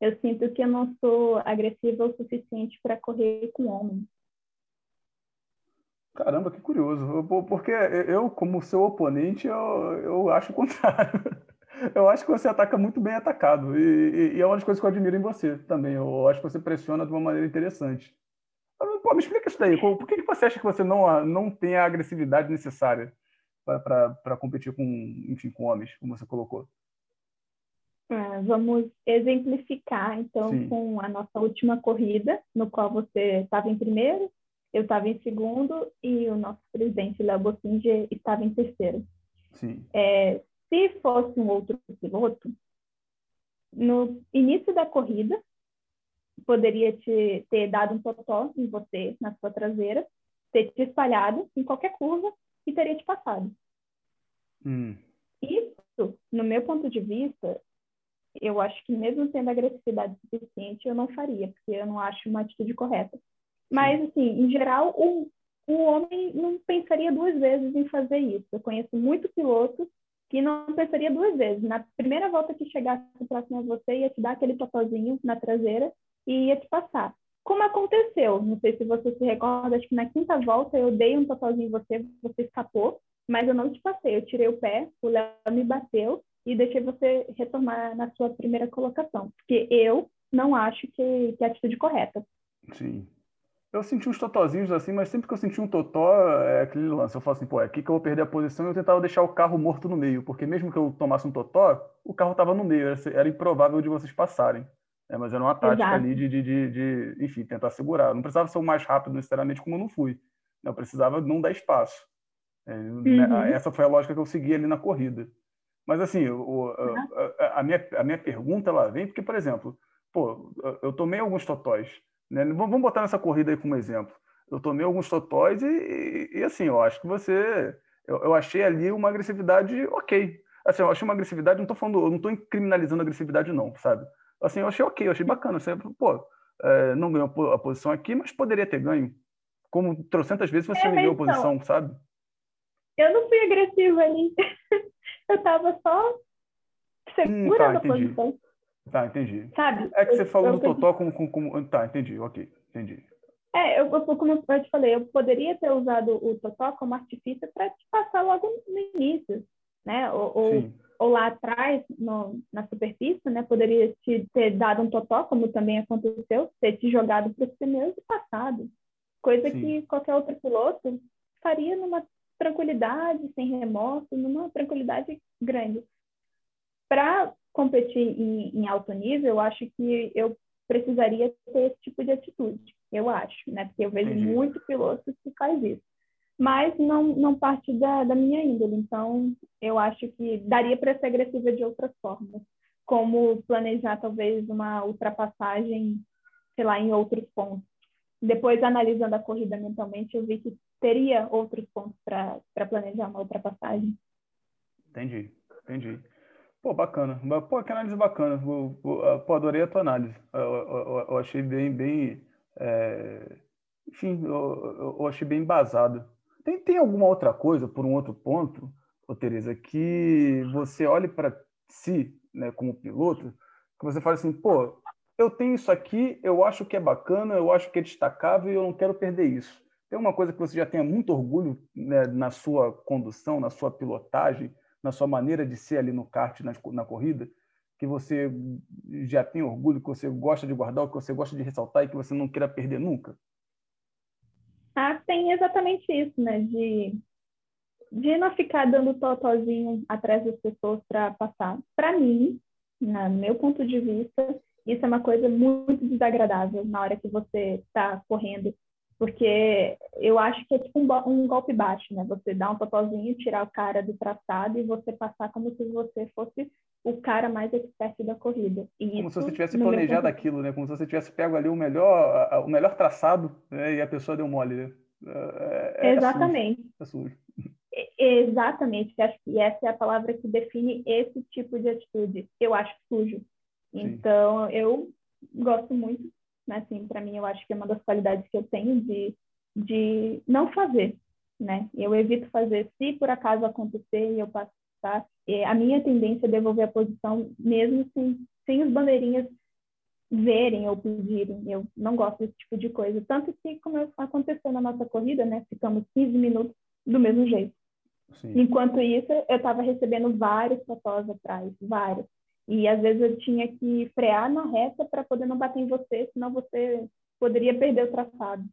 Eu sinto que eu não sou agressiva o suficiente para correr com homens. Caramba, que curioso. Porque eu, como seu oponente, eu, eu acho o contrário. Eu acho que você ataca muito bem atacado. E, e é uma das coisas que eu admiro em você também. Eu acho que você pressiona de uma maneira interessante. Pô, me explica isso daí. Por que você acha que você não, não tem a agressividade necessária para competir com, enfim, com homens, como você colocou? Ah, vamos exemplificar, então, Sim. com a nossa última corrida, no qual você estava em primeiro, eu estava em segundo e o nosso presidente, Léo Bocinje, estava em terceiro. Sim. É, se fosse um outro piloto, no início da corrida, poderia te ter dado um totó em você, na sua traseira, ter te espalhado em qualquer curva, e teria te passado. Hum. Isso, no meu ponto de vista, eu acho que mesmo tendo agressividade suficiente, eu não faria, porque eu não acho uma atitude correta. Mas, assim, em geral, o o homem não pensaria duas vezes em fazer isso. Eu conheço muito piloto que não pensaria duas vezes. Na primeira volta que chegasse próximo a você, ia te dar aquele totozinho na traseira e ia te passar. Como aconteceu, não sei se você se recorda, acho que na quinta volta eu dei um totozinho em você, você escapou, mas eu não te passei, eu tirei o pé, o Léo me bateu e deixei você retomar na sua primeira colocação, porque eu não acho que, que é a atitude correta. Sim. Eu senti uns totozinhos assim, mas sempre que eu senti um totó, é aquele lance. Eu falo assim, pô, é aqui que eu vou perder a posição, e eu tentava deixar o carro morto no meio, porque mesmo que eu tomasse um totó, o carro estava no meio, era, era improvável de vocês passarem. É, mas era uma tática Exato. ali de, de, de, de, enfim, tentar segurar. Eu não precisava ser o mais rápido necessariamente, como eu não fui. Eu precisava não dar espaço. É, uhum. Essa foi a lógica que eu segui ali na corrida. Mas assim, o, a, a, minha, a minha pergunta ela vem porque, por exemplo, pô, eu tomei alguns totóis. Né? Vamos botar nessa corrida aí como exemplo. Eu tomei alguns totóis e, e, e assim, eu acho que você... Eu, eu achei ali uma agressividade ok. Assim, eu achei uma agressividade, não tô falando, eu não tô criminalizando a agressividade não, sabe? Assim, eu achei ok, eu achei bacana. Assim, pô, é, não ganhou a posição aqui, mas poderia ter ganho. Como trocentas vezes você é, ganhou então, a posição, sabe? Eu não fui agressiva ali. Eu tava só segurando hum, tá, a posição. Tá, entendi. Sabe? É que eu, você falou eu, do eu, Totó como, como, como... Tá, entendi, ok, entendi. É, eu, eu, como eu te falei, eu poderia ter usado o Totó como artifício para te passar logo no início, né? Ou, ou, ou lá atrás, no, na superfície, né? Poderia te ter dado um Totó, como também aconteceu, ter te jogado para os pneus e passado. Coisa Sim. que qualquer outro piloto faria numa tranquilidade, sem remorso, numa tranquilidade grande. Para competir em, em alto nível, eu acho que eu precisaria ter esse tipo de atitude, eu acho, né? Porque eu vejo Entendi. muito piloto que faz isso. Mas não, não parte da, da minha índole, então eu acho que daria para ser agressiva de outras formas, como planejar talvez uma ultrapassagem, sei lá, em outros pontos. Depois, analisando a corrida mentalmente, eu vi que teria outros pontos para planejar uma ultrapassagem. Entendi, entendi. Pô, bacana. Pô, que análise bacana. Pô, adorei a tua análise. Eu, eu, eu achei bem, bem... É... Enfim, eu, eu achei bem embasada. Tem, tem alguma outra coisa, por um outro ponto, ô, Tereza, que você olhe para si, né, como piloto, que você fala assim, pô, eu tenho isso aqui, eu acho que é bacana, eu acho que é destacável e eu não quero perder isso. Tem uma coisa que você já tenha muito orgulho, né, na sua condução, na sua pilotagem, na sua maneira de ser ali no kart, na, na corrida, que você já tem orgulho, que você gosta de guardar, que você gosta de ressaltar e que você não queira perder nunca? Ah, tem exatamente isso, né? De, de não ficar dando totozinho atrás das pessoas para passar. Para mim, no meu ponto de vista, isso é uma coisa muito desagradável na hora que você está correndo, porque eu acho que é tipo um, um golpe baixo, né? Você dá um totozinho, tirar o cara do traçado e você passar como se você fosse o cara mais expert da corrida. E como se você tivesse planejado aquilo, né? Como se você tivesse pego ali o melhor, a, o melhor traçado, né? E a pessoa deu mole, né? É, é, Exatamente. É sujo. É sujo. É, exatamente. Acho que essa é a palavra que define esse tipo de atitude. Eu acho sujo. Sim. Então, eu gosto muito. Assim, para mim, eu acho que é uma das qualidades que eu tenho de, de não fazer, né? Eu evito fazer se por acaso acontecer e eu passar. E a minha tendência é devolver a posição mesmo sem, sem os bandeirinhas verem ou pedirem. Eu não gosto desse tipo de coisa. Tanto que, como aconteceu na nossa corrida, né? Ficamos quinze minutos do mesmo jeito. Sim. Enquanto isso, eu estava recebendo vários totos atrás, vários. E, às vezes, eu tinha que frear na reta para poder não bater em você, senão você poderia perder o traçado.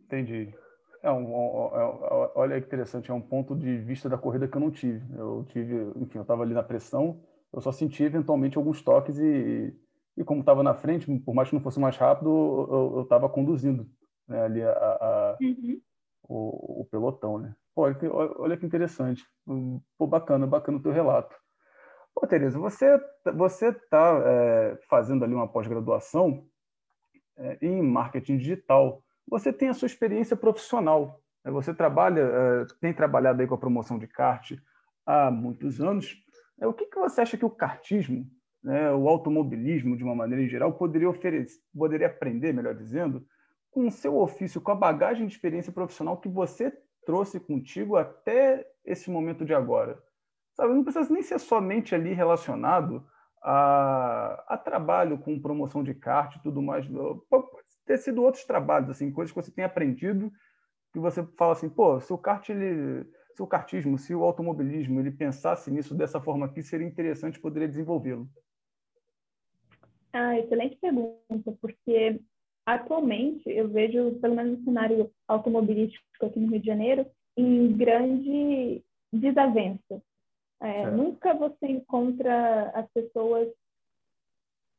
Entendi. É um, é um, olha que interessante, é um ponto de vista da corrida que eu não tive. Eu tive, enfim, eu estava ali na pressão, eu só senti, eventualmente, alguns toques e, e como estava na frente, por mais que não fosse mais rápido, eu estava conduzindo, né, ali a, a, uhum. o, o pelotão, né? Pô, olha, que, olha que interessante. Pô, bacana, bacana o teu relato. Ô, Tereza, você você está é, fazendo ali uma pós-graduação é, em marketing digital. Você tem a sua experiência profissional, né? Você trabalha, é, tem trabalhado aí com a promoção de kart há muitos anos. É, o que, que você acha que o kartismo, né, o automobilismo, de uma maneira em geral, poderia oferecer, poderia aprender, melhor dizendo, com o seu ofício, com a bagagem de experiência profissional que você trouxe contigo até esse momento de agora. Sabe, não precisa nem ser somente ali relacionado a, a trabalho com promoção de kart e tudo mais. Pode ter sido outros trabalhos, assim, coisas que você tem aprendido, que você fala assim, pô, se o kart, ele, se o kartismo, se o automobilismo, ele pensasse nisso dessa forma aqui, seria interessante, poderia desenvolvê-lo. Ah, excelente pergunta, porque atualmente eu vejo, pelo menos no cenário automobilístico aqui no Rio de Janeiro, em grande desavença. É, nunca você encontra as pessoas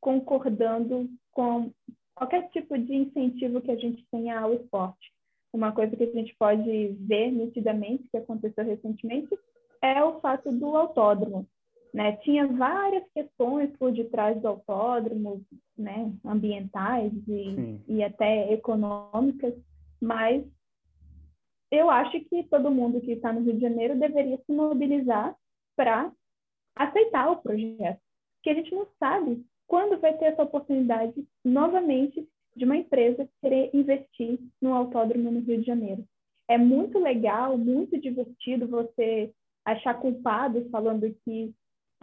concordando com qualquer tipo de incentivo que a gente tenha ao esporte. Uma coisa que a gente pode ver nitidamente, que aconteceu recentemente, é o fato do autódromo. Né? Tinha várias questões por detrás do autódromo, né? Ambientais e, e até econômicas, mas eu acho que todo mundo que está no Rio de Janeiro deveria se mobilizar para aceitar o projeto, porque a gente não sabe quando vai ter essa oportunidade novamente de uma empresa querer investir no autódromo no Rio de Janeiro. É muito legal, muito divertido você achar culpado falando que,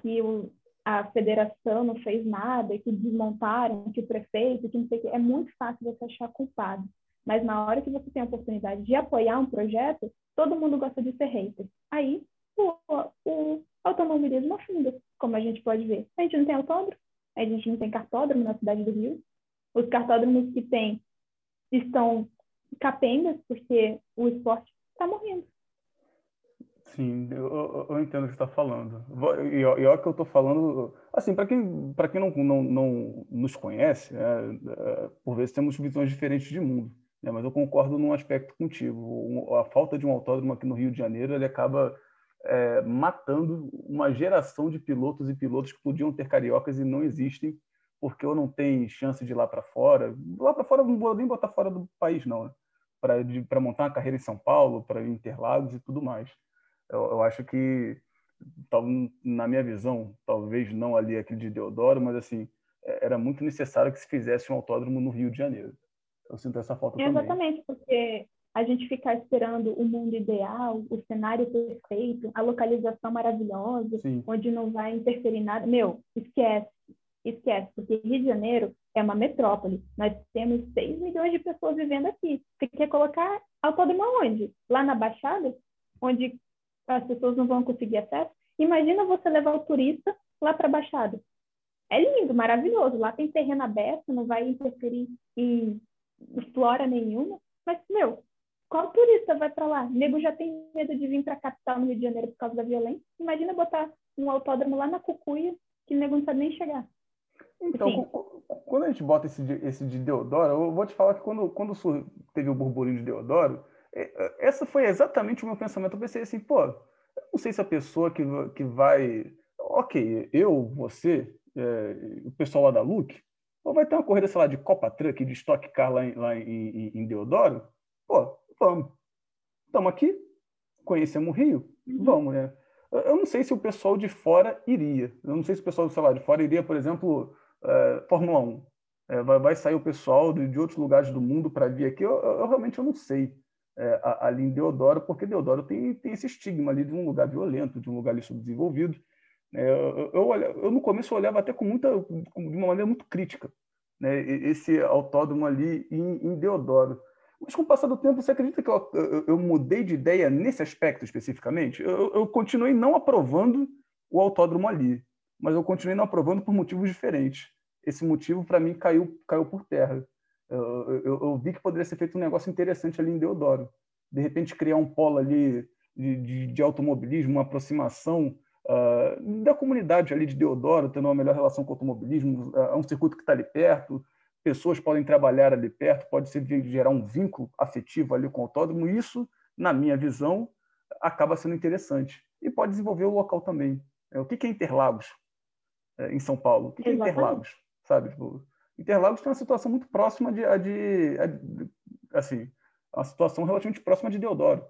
que o, a federação não fez nada, que desmontaram, que o prefeito, que não sei o que. É muito fácil você achar culpado. Mas na hora que você tem a oportunidade de apoiar um projeto, todo mundo gosta de ser hater. Aí o, o automobilismo afunda, como a gente pode ver. A gente não tem autódromo, a gente não tem kartódromo na cidade do Rio. Os kartódromos que tem estão capengas porque o esporte está morrendo. Sim, eu, eu, eu entendo o que você está falando. E olha que eu estou falando... Assim, para quem, para quem não, não, não nos conhece, é, é, por vezes temos visões diferentes de mundo. Né? Mas eu concordo num aspecto contigo. A falta de um autódromo aqui no Rio de Janeiro, ele acaba... É, matando uma geração de pilotos e pilotos que podiam ter cariocas e não existem, porque ou não tem chance de ir lá para fora. Lá para fora, não vou nem botar fora do país, não. Né? Para montar uma carreira em São Paulo, para Interlagos e tudo mais. Eu, eu acho que, tal, na minha visão, talvez não ali aquele de Deodoro, mas assim, era muito necessário que se fizesse um autódromo no Rio de Janeiro. Eu sinto essa falta é, também. Exatamente, porque... A gente ficar esperando o mundo ideal, o cenário perfeito, a localização maravilhosa, Sim. onde não vai interferir nada. Meu, esquece, esquece, porque Rio de Janeiro é uma metrópole. Nós temos seis milhões de pessoas vivendo aqui. Você quer colocar autódromo onde? Lá na Baixada, onde as pessoas não vão conseguir acesso? Imagina você levar o turista lá para a Baixada. É lindo, maravilhoso. Lá tem terreno aberto, não vai interferir em flora nenhuma. Mas, meu... Qual turista vai para lá? O nego já tem medo de vir para a capital no Rio de Janeiro por causa da violência. Imagina botar um autódromo lá na Cucuia, que o nego não sabe nem chegar. Então, Sim. quando a gente bota esse de, esse de Deodoro, eu vou te falar que quando, quando teve o burburinho de Deodoro, essa foi exatamente o meu pensamento. Eu pensei assim, pô, eu não sei se a pessoa que, que vai... Ok, eu, você, é, o pessoal lá da Luke, ou vai ter uma corrida, sei lá, de Copa Truck, de Stock Car lá em, lá em, em Deodoro? Pô, vamos. Estamos aqui, conhecemos o Rio, uhum. vamos, né? Eu não sei se o pessoal de fora iria. Eu não sei se o pessoal, sei lá, de fora iria, por exemplo, é, Fórmula um. É, vai, vai sair o pessoal de, de outros lugares do mundo para vir aqui. Eu, eu, eu realmente eu não sei é, ali em Deodoro, porque Deodoro tem, tem esse estigma ali de um lugar violento, de um lugar ali subdesenvolvido. É, eu, eu, eu, no começo, eu olhava até com muita, com, de uma maneira muito crítica, né? Esse autódromo ali em, em Deodoro. Mas com o passar do tempo, você acredita que eu, eu, eu mudei de ideia nesse aspecto especificamente? Eu, eu continuei não aprovando o autódromo ali, mas eu continuei não aprovando por motivos diferentes. Esse motivo, para mim, caiu, caiu por terra. Eu, eu, eu vi que poderia ser feito um negócio interessante ali em Deodoro. De repente, criar um polo ali de, de, de automobilismo, uma aproximação uh, da comunidade ali de Deodoro, tendo uma melhor relação com o automobilismo, é um circuito que está ali perto, pessoas podem trabalhar ali perto, pode ser, gerar um vínculo afetivo ali com o autódromo, e isso, na minha visão, acaba sendo interessante. E pode desenvolver o local também. O que é Interlagos, em São Paulo? O que é Interlagos? Sabe? Interlagos tem uma situação muito próxima de... de, de assim, uma situação relativamente próxima de Deodoro.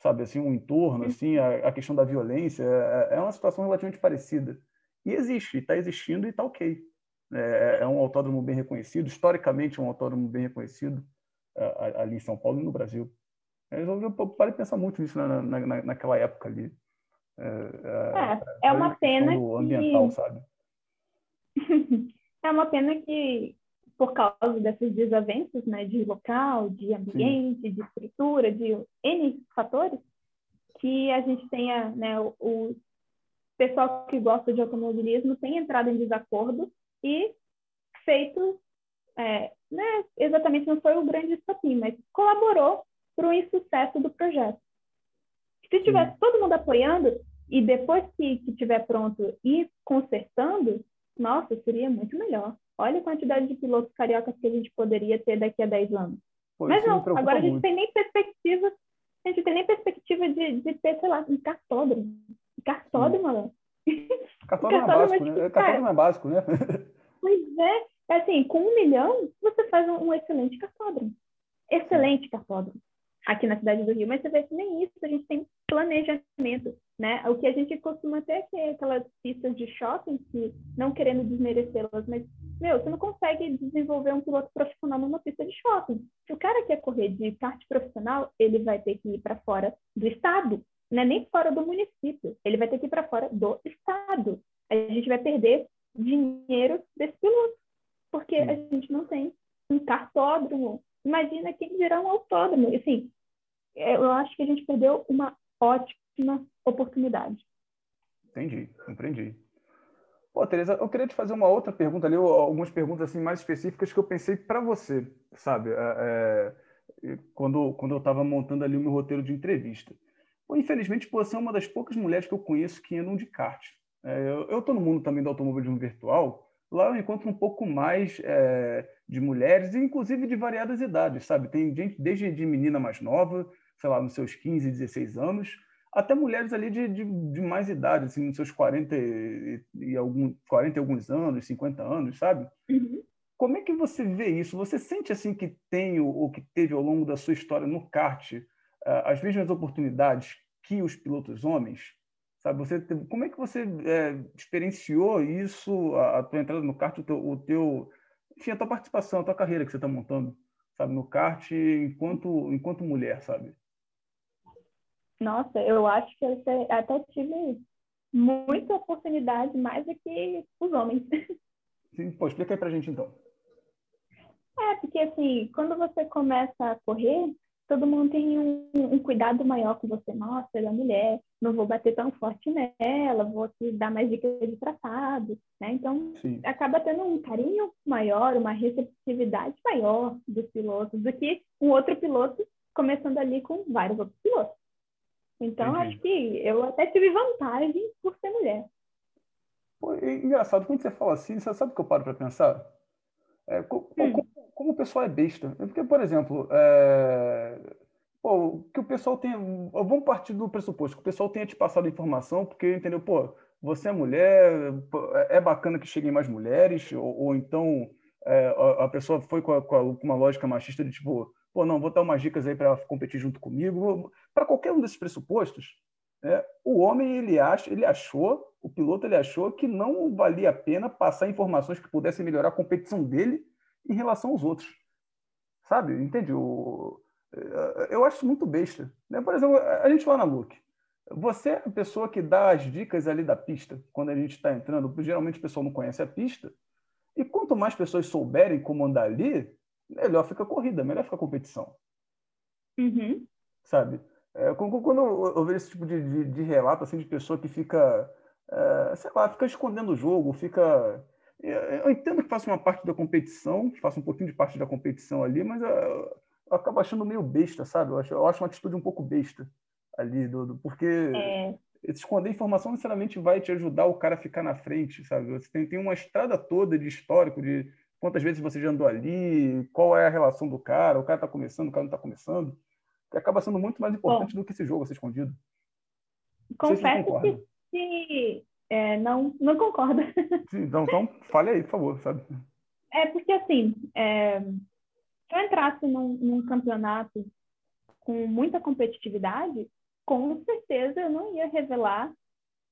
Sabe? Assim, um entorno, assim, a, a questão da violência, é, é uma situação relativamente parecida. E existe, está existindo e está ok. É um autódromo bem reconhecido, historicamente é um autódromo bem reconhecido. ali em São Paulo e no Brasil. Eu parei de pensar muito nisso na, na, naquela época ali. É, é, é uma pena do ambiental, que... sabe? É uma pena que, por causa dessas desavenças, né, de local, de ambiente, Sim. de estrutura, de N fatores, que a gente tenha, né, o, o pessoal que gosta de automobilismo tem entrado em desacordo e feito, é, né, exatamente não foi o grande estopim, mas colaborou para o insucesso do projeto. Se tivesse Sim. todo mundo apoiando e depois que estiver pronto ir consertando, nossa, seria muito melhor. Olha a quantidade de pilotos cariocas que a gente poderia ter daqui a dez anos. Pô, mas não, agora a gente, tem nem perspectiva, a gente tem nem perspectiva de, de ter, sei lá, um kartódromo. Kartódromo, Kartódromo é básico, né? Tipo, kartódromo é básico, né? Pois é. Assim, com um milhão, você faz um, um excelente kartódromo. Excelente Sim. kartódromo. Aqui na cidade do Rio. Mas você vê que nem isso. A gente tem planejamento, né? O que a gente costuma ter é aquelas pistas de shopping que, não querendo desmerecê-las, mas, meu, você não consegue desenvolver um piloto profissional numa pista de shopping. Se o cara quer correr de kart profissional, ele vai ter que ir para fora do estado, não é nem fora do município. Ele vai ter que ir para fora do estado. A gente vai perder dinheiro desse piloto, porque a gente não tem um kartódromo. Imagina quem virar um autódromo. Assim, eu acho que a gente perdeu uma ótima oportunidade. Entendi, compreendi. Pô, Tereza, eu queria te fazer uma outra pergunta ali, algumas perguntas assim, mais específicas que eu pensei para você, sabe? É, é, quando, quando eu estava montando ali o meu roteiro de entrevista. Pô, infelizmente, você é uma das poucas mulheres que eu conheço que andam de kart. É, eu estou no mundo também do automobilismo virtual. Lá eu encontro um pouco mais é, de mulheres, inclusive de variadas idades, sabe? Tem gente desde de menina mais nova, sei lá, nos seus quinze, dezesseis anos, até mulheres ali de, de, de mais idade, assim, nos seus quarenta e alguns anos, cinquenta anos, sabe? Uhum. Como é que você vê isso? Você sente, assim, que tem ou que teve ao longo da sua história no kart as mesmas oportunidades que os pilotos homens? Sabe, você, como é que você é, experienciou isso, a, a tua entrada no kart, o teu, o teu, enfim, a tua participação, a tua carreira que você está montando, sabe, no kart enquanto, enquanto mulher, sabe? Nossa, eu acho que eu até tive muita oportunidade, mais do que os homens. Sim, pô, explica aí pra gente, então. É, porque assim, quando você começa a correr, todo mundo tem um, um cuidado maior com você. Nossa, ela é mulher, não vou bater tão forte nela, vou te dar mais dicas de tratado, né? Então, Sim. acaba tendo um carinho maior, uma receptividade maior dos pilotos do que um outro piloto começando ali com vários outros pilotos. Então, Entendi. Acho que eu até tive vantagem por ser mulher. Pô, é engraçado, quando você fala assim, você sabe o que eu paro para pensar? É, como, como, como o pessoal é besta. Porque, por exemplo... É... Pô, que o pessoal tenha... Vamos partir do pressuposto que o pessoal tenha te passado informação, porque, entendeu? Pô, você é mulher, é bacana que cheguem mais mulheres, ou, ou então é, a pessoa foi com, a, com uma lógica machista de tipo, pô, não, vou dar umas dicas aí para competir junto comigo. Para qualquer um desses pressupostos, é, o homem, ele acha, ele achou, o piloto, ele achou que não valia a pena passar informações que pudessem melhorar a competição dele em relação aos outros. Sabe? Entende? O... Eu acho muito besta, né? Por exemplo, a gente lá na L U C, você é a pessoa que dá as dicas ali da pista, quando a gente está entrando, porque geralmente o pessoal não conhece a pista, e quanto mais pessoas souberem como andar ali, melhor fica a corrida, melhor fica a competição. Uhum. Sabe? É, quando eu vejo esse tipo de, de, de relato, assim, de pessoa que fica, é, sei lá, fica escondendo o jogo, fica... Eu entendo que faço uma parte da competição, faço um pouquinho de parte da competição ali, mas... É... Eu acabo achando meio besta, sabe? Eu acho, eu acho uma atitude um pouco besta ali, Dodo, porque é. esconder informação necessariamente vai te ajudar o cara a ficar na frente, sabe? Você tem, tem uma estrada toda de histórico, de quantas vezes você já andou ali, qual é a relação do cara, o cara tá começando, o cara não tá começando, que acaba sendo muito mais importante Bom, do que esse jogo, ser escondido. Confesso se que se, é, não, não concordo. Sim, então, então fale aí, por favor, sabe? É porque, assim... É... Se eu entrasse num, num campeonato com muita competitividade, com certeza eu não ia revelar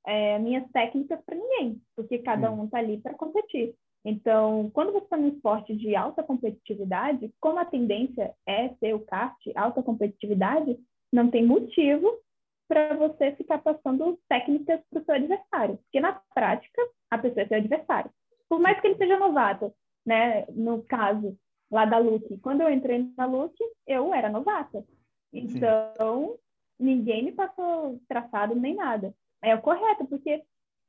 é, minhas técnicas para ninguém, porque cada um está ali para competir. Então, quando você está num esporte de alta competitividade, como a tendência é ser o kart, alta competitividade, não tem motivo para você ficar passando técnicas para o seu adversário. Porque, na prática, a pessoa é seu adversário. Por mais que ele seja novato, né? No caso lá da Luke, quando eu entrei na Luke, eu era novata. Então, sim, ninguém me passou traçado nem nada. É o correto, porque,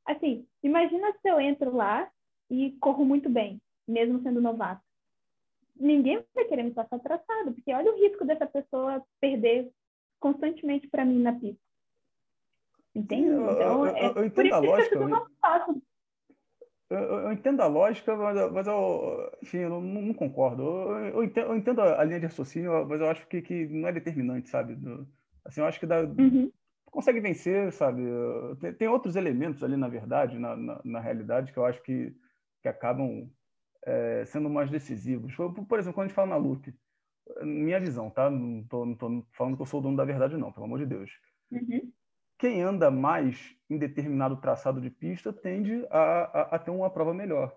assim, imagina se eu entro lá e corro muito bem, mesmo sendo novato. Ninguém vai querer me passar traçado, porque olha o risco dessa pessoa perder constantemente para mim na pista. Entende? Eu, então, eu, eu, é eu entendo por isso a lógica, que eu não faço. Eu, eu entendo a lógica, mas, mas eu, enfim, eu não, não concordo. Eu, eu, entendo, eu entendo a linha de raciocínio, mas eu acho que, que não é determinante, sabe? Do, assim, eu acho que dá... Uhum. Consegue vencer, sabe? Tem, tem outros elementos ali, na verdade, na, na, na realidade, que eu acho que, que acabam é, sendo mais decisivos. Por, por exemplo, quando a gente fala na Luke, minha visão, tá? Não tô, não tô falando que eu sou o dono da verdade, não, pelo amor de Deus. Uhum. Quem anda mais em determinado traçado de pista tende a, a, a ter uma prova melhor.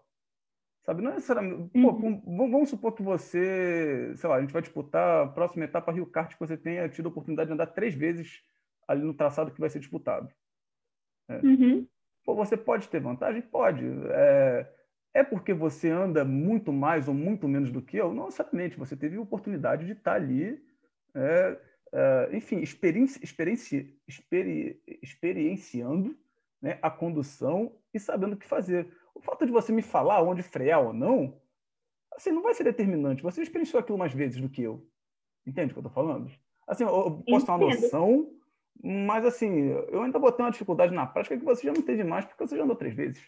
Sabe? Não é necessariamente... Uhum. Pô, vamos supor que você, sei lá, a gente vai disputar a próxima etapa Rio Kart, que você tenha tido a oportunidade de andar três vezes ali no traçado que vai ser disputado. É. Uhum. Pô, você pode ter vantagem? Pode. É... é porque você anda muito mais ou muito menos do que eu? Não, certamente. Você teve a oportunidade de estar ali, é... É... enfim, experienci... Experienci... Experi... experienciando, né, a condução e sabendo o que fazer. O fato de você me falar onde frear ou não, assim, não vai ser determinante. Você experienciou aquilo mais vezes do que eu. Entende o que eu estou falando? Assim, eu posso Entendo. Ter uma noção... Mas, assim, eu ainda botei uma dificuldade na prática que você já não teve mais, porque você já andou três vezes.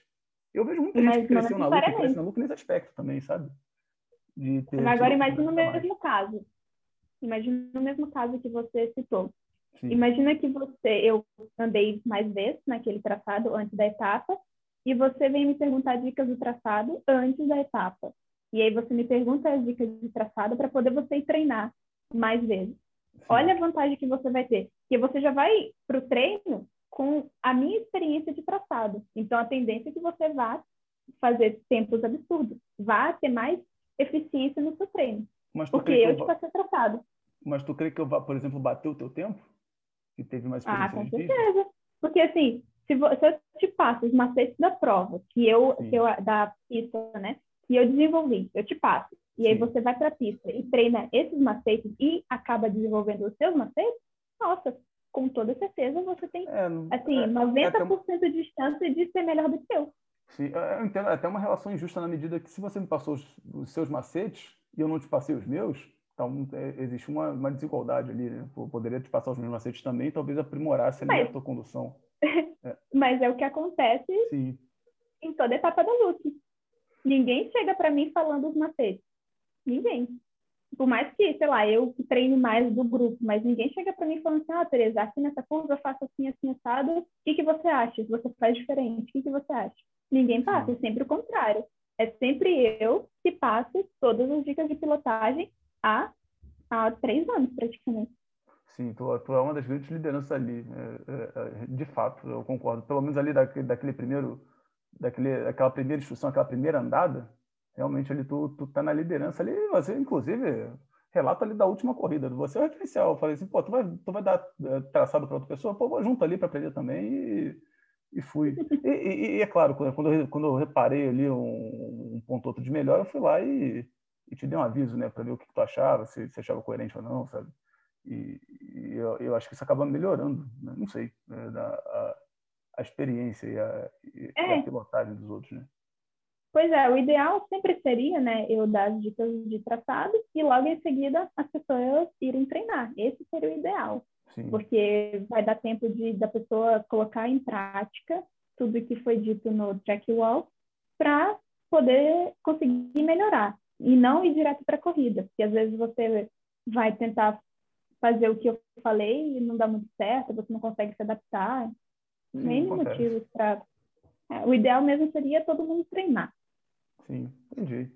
Eu vejo muita gente que cresceu na Luke, cresceu na Luke nesse aspecto também, sabe? De ter, Agora, de... imagina no mesmo caso. Imagina no mesmo caso que você citou. Sim. Imagina que você... Eu andei mais vezes naquele traçado antes da etapa, e você vem me perguntar dicas do traçado antes da etapa. E aí você me pergunta as dicas de traçado para poder você ir treinar mais vezes. Sim. Olha a vantagem que você vai ter. Porque você já vai para o treino com a minha experiência de traçado. Então, a tendência é que você vá fazer tempos absurdos. Vá ter mais eficiência no seu treino. Mas porque eu, eu te passei traçado. Mas tu crê que eu vá, por exemplo, bater o teu tempo? Que teve mais experiência? Ah, com certeza. Vídeo? Porque, assim, se, você, se eu te passo os macetes da prova, que eu, que eu da pista, né? Que eu desenvolvi, eu te passo. E Sim. aí você vai para a pista e treina esses macetes e acaba desenvolvendo os seus macetes, nossa, com toda certeza você tem, é, assim, é, noventa por cento é até... de chance de ser melhor do que eu. Sim, eu entendo. É até uma relação injusta na medida que se você me passou os, os seus macetes e eu não te passei os meus, então é, existe uma, uma desigualdade ali, né? Eu poderia te passar os meus macetes também, talvez aprimorasse ali Mas... a tua condução. É. Mas é o que acontece Sim. em toda etapa da luta. Ninguém chega para mim falando os macetes. Ninguém. Por mais que, sei lá, eu treino mais do grupo, mas ninguém chega para mim falando assim, ah, Tereza, aqui nessa curva eu faço assim, assim, assado, o que, que você acha? Você faz diferente, o que, que você acha? Ninguém passa, é sempre o contrário. É sempre eu que passo todas as dicas de pilotagem há, há três anos, praticamente. Sim, tu, tu é uma das grandes lideranças ali, é, é, de fato, eu concordo. Pelo menos ali daquele, daquele primeiro, daquele, daquela primeira instrução, aquela primeira andada, realmente ali tu, tu tá na liderança ali, você inclusive relata ali da última corrida, você é o referencial, eu falei assim, pô, tu vai, tu vai dar traçado para outra pessoa, pô, vou junto ali para aprender também e, e fui. E, e, e é claro, quando eu, quando eu reparei ali um, um ponto outro de melhor, eu fui lá e, e te dei um aviso, né, para ver o que tu achava, se você achava coerente ou não, sabe? E, e eu, eu acho que isso acaba melhorando, né? Não sei, né? da, a, a experiência e a, e, é. e a pilotagem dos outros, né? Pois é, o ideal sempre seria, né, eu dar as dicas de traçado e logo em seguida as pessoas irem treinar. Esse seria o ideal, Sim. porque vai dar tempo de, da pessoa colocar em prática tudo que foi dito no track walk para poder conseguir melhorar e não ir direto para a corrida, porque às vezes você vai tentar fazer o que eu falei e não dá muito certo, você não consegue se adaptar, nem motivos para... O ideal mesmo seria todo mundo treinar. Sim, entendi.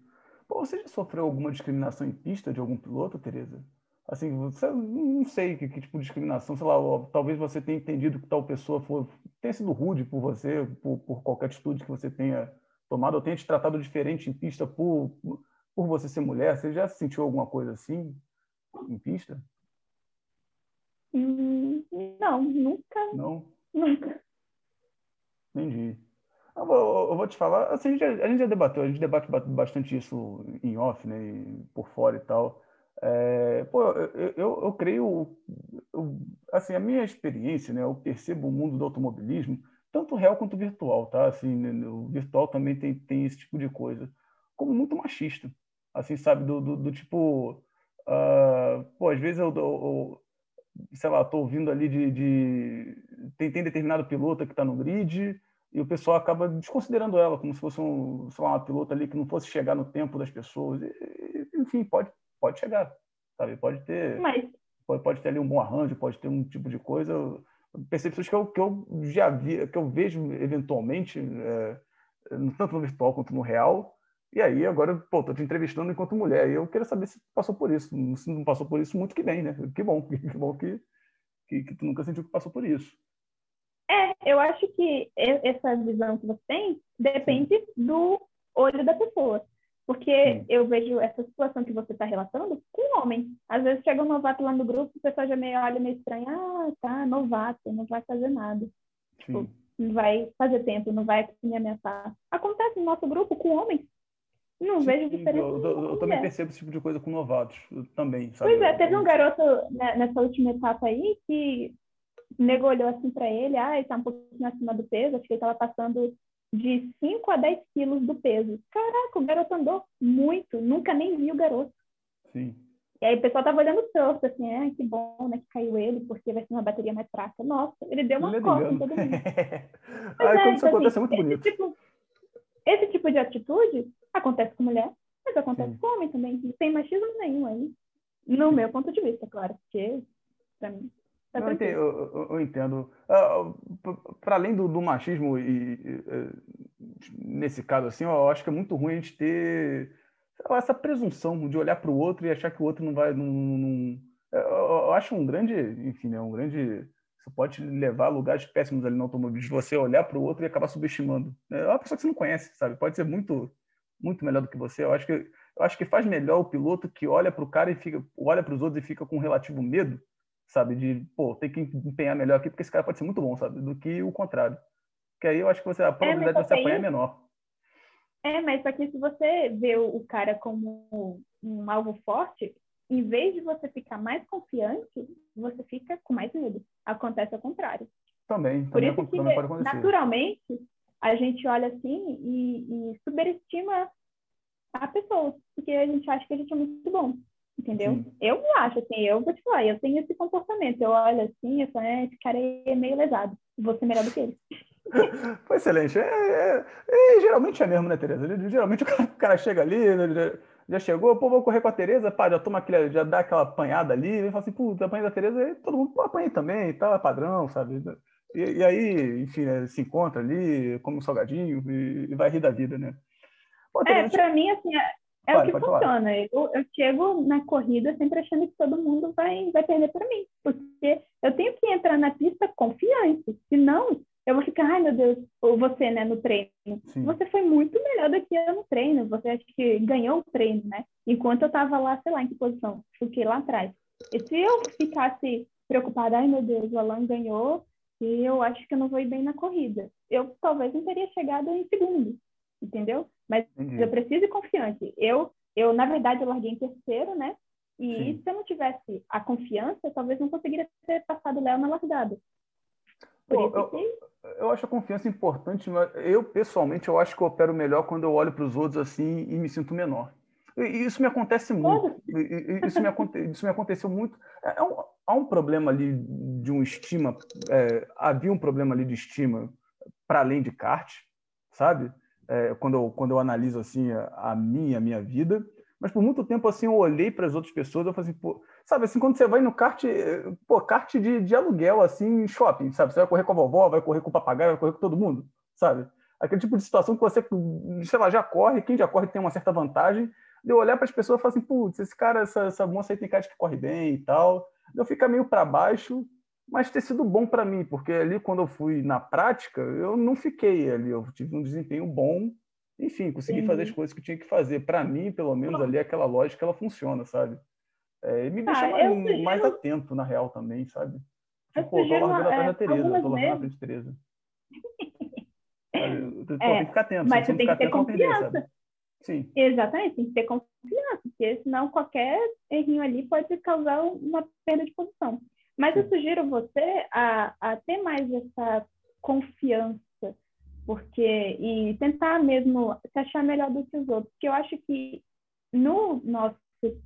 Pô, você já sofreu alguma discriminação em pista de algum piloto, Tereza? Assim, você, não sei que, que tipo de discriminação, sei lá, ó, talvez você tenha entendido que tal pessoa for, tenha sido rude por você, por, por qualquer atitude que você tenha tomado ou tenha te tratado diferente em pista por, por você ser mulher? Você já sentiu alguma coisa assim em pista? Não, nunca. Não? Nunca. Entendi. Eu vou, eu vou te falar, assim, a, gente já, a gente já debateu, a gente debate bastante isso em off, né, e por fora e tal. É, pô, eu, eu, eu creio, eu, assim, a minha experiência, né, eu percebo o mundo do automobilismo, tanto real quanto virtual, tá? Assim, o virtual também tem, tem esse tipo de coisa, como muito machista, assim, sabe, do, do, do tipo, uh, pô, às vezes eu, eu, eu, sei lá, tô ouvindo ali de, de tem, tem determinado piloto que tá no grid e o pessoal acaba desconsiderando ela como se fosse um, sei lá, uma pilota ali que não fosse chegar no tempo das pessoas, e, e, enfim, pode, pode chegar, sabe, pode ter, mas... pode, pode ter ali um bom arranjo, pode ter um tipo de coisa... Percepções que eu, que eu já vi, que eu vejo eventualmente, é, tanto no virtual quanto no real. E aí, agora, pô, tô te entrevistando enquanto mulher. E eu quero saber se passou por isso. Se não passou por isso, muito que bem, né? Que bom, que, que bom que, que, que tu nunca sentiu que passou por isso. É, eu acho que essa visão que você tem depende do olho da pessoa. Porque hum. eu vejo essa situação que você está relatando com homem. Às vezes chega um novato lá no grupo, o pessoal já meio olha meio estranho. Ah, tá, novato, não vai fazer nada. Tipo, não vai fazer tempo, não vai me ameaçar. Acontece no nosso grupo com homens. Não Sim, vejo diferença. Eu, eu, eu também percebo esse tipo de coisa com novatos. Também, sabe? Pois é, teve um garoto nessa última etapa aí que negou, olhou assim para ele. Ah, ele tá um pouquinho acima do peso. Acho que ele tava passando... de cinco a dez quilos do peso. Caraca, o garoto andou muito. Nunca nem vi o garoto. Sim. E aí o pessoal tava olhando torto, assim, ah, que bom, né, que caiu ele, porque vai ser uma bateria mais fraca. Nossa, ele deu uma costa em todo mundo. Mas, Ai, é, quando isso então, acontece, assim, é muito bonito. Esse tipo, esse tipo de atitude acontece com mulher, mas acontece Sim. com homem também. Não tem machismo nenhum aí. No Sim. meu ponto de vista, claro. Porque, pra mim... Não, eu entendo. Para além do, do machismo, e, e, nesse caso, assim, eu acho que é muito ruim a gente ter essa presunção de olhar para o outro e achar que o outro não vai... Não, não, eu acho um grande... Enfim, né, um grande... Isso pode levar a lugares péssimos ali no automobilismo, você olhar para o outro e acabar subestimando. É uma pessoa que você não conhece, sabe? Pode ser muito, muito melhor do que você. Eu acho que, eu acho que faz melhor o piloto que olha para o cara e fica, olha para os outros e fica com um relativo medo, sabe, de, pô, tem que empenhar melhor aqui porque esse cara pode ser muito bom, sabe, do que o contrário. Porque aí eu acho que você, a probabilidade é, de você apanhar é menor. É, mas só que se você vê o cara como um alvo forte, em vez de você ficar mais confiante, você fica com mais medo. Acontece ao contrário. Também, também, Por isso é, que, também pode acontecer. Naturalmente, a gente olha assim e, e subestima a pessoa, porque a gente acha que a gente é muito bom. Entendeu? Sim. Eu acho, assim, eu vou te falar, eu tenho esse comportamento, eu olho assim, eu falo, esse cara é meio lesado, vou ser melhor do que ele. Foi excelente. É, é, é, geralmente é mesmo, né, Tereza? Geralmente o cara, o cara chega ali, já, já chegou, pô, vou correr com a Tereza, pá, já toma aquele, já dá aquela apanhada ali, e fala assim, pô, apanha da Tereza, e todo mundo apanha também, tá, é padrão, sabe? E, e aí, enfim, né, se encontra ali, come um salgadinho e, e vai rir da vida, né? Pô, Tereza, é, pra mim, assim... É... É claro, o que funciona. Eu, eu chego na corrida sempre achando que todo mundo vai, vai perder para mim. Porque eu tenho que entrar na pista confiante. Senão, eu vou ficar, ai meu Deus, ou você, né, no treino. Sim. Você foi muito melhor do que eu no treino. Você acha que ganhou o treino, né? Enquanto eu tava lá, sei lá, em que posição? Fiquei lá atrás. E se eu ficasse preocupada, ai meu Deus, o Alan ganhou e eu acho que eu não vou ir bem na corrida. Eu talvez não teria chegado em segundo. Entendeu? Mas Entendi. eu preciso ir confiante. Eu, eu, na verdade, eu larguei em terceiro, né? E Sim. se eu não tivesse a confiança, eu talvez não conseguiria ter passado o Léo na largada. Por Pô, isso eu, que... eu acho a confiança importante. Mas eu, pessoalmente, eu acho que eu opero melhor quando eu olho para os outros assim e me sinto menor. E, e isso me acontece muito. E, e, isso, me aconte... isso me aconteceu muito. É um, há um problema ali de um estima. É, havia um problema ali de estima para além de kart, sabe? É, quando, eu, quando eu analiso assim a, a minha, a minha vida, mas por muito tempo assim eu olhei para as outras pessoas, eu falei assim, pô, sabe, assim, quando você vai no kart, pô, kart de, de aluguel, assim, em shopping, sabe, você vai correr com a vovó, vai correr com o papagaio, vai correr com todo mundo, sabe, aquele tipo de situação que você, sei lá, já corre, quem já corre tem uma certa vantagem, de eu olhar para as pessoas e falar assim, putz, esse cara, essa, essa moça aí tem cara que corre bem e tal, eu ficar meio para baixo, mas ter sido bom para mim, porque ali quando eu fui na prática, eu não fiquei ali, eu tive um desempenho bom enfim, consegui Sim. fazer as coisas que tinha que fazer. Para mim, pelo menos, ali, aquela lógica, ela funciona, sabe? É, me deixa ah, mais, sugiro... mais atento, na real, também, sabe? Tipo, eu tô largando atrás da Tereza, tô largando atrás da Tereza. Tem que ficar atento. Mas você tem que ter confiança. Sim. Exatamente, tem que ter confiança, porque senão qualquer errinho ali pode causar uma perda de posição. Mas Sim. eu sugiro você a, a ter mais essa confiança, porque e tentar mesmo se achar melhor do que os outros, porque eu acho que no nosso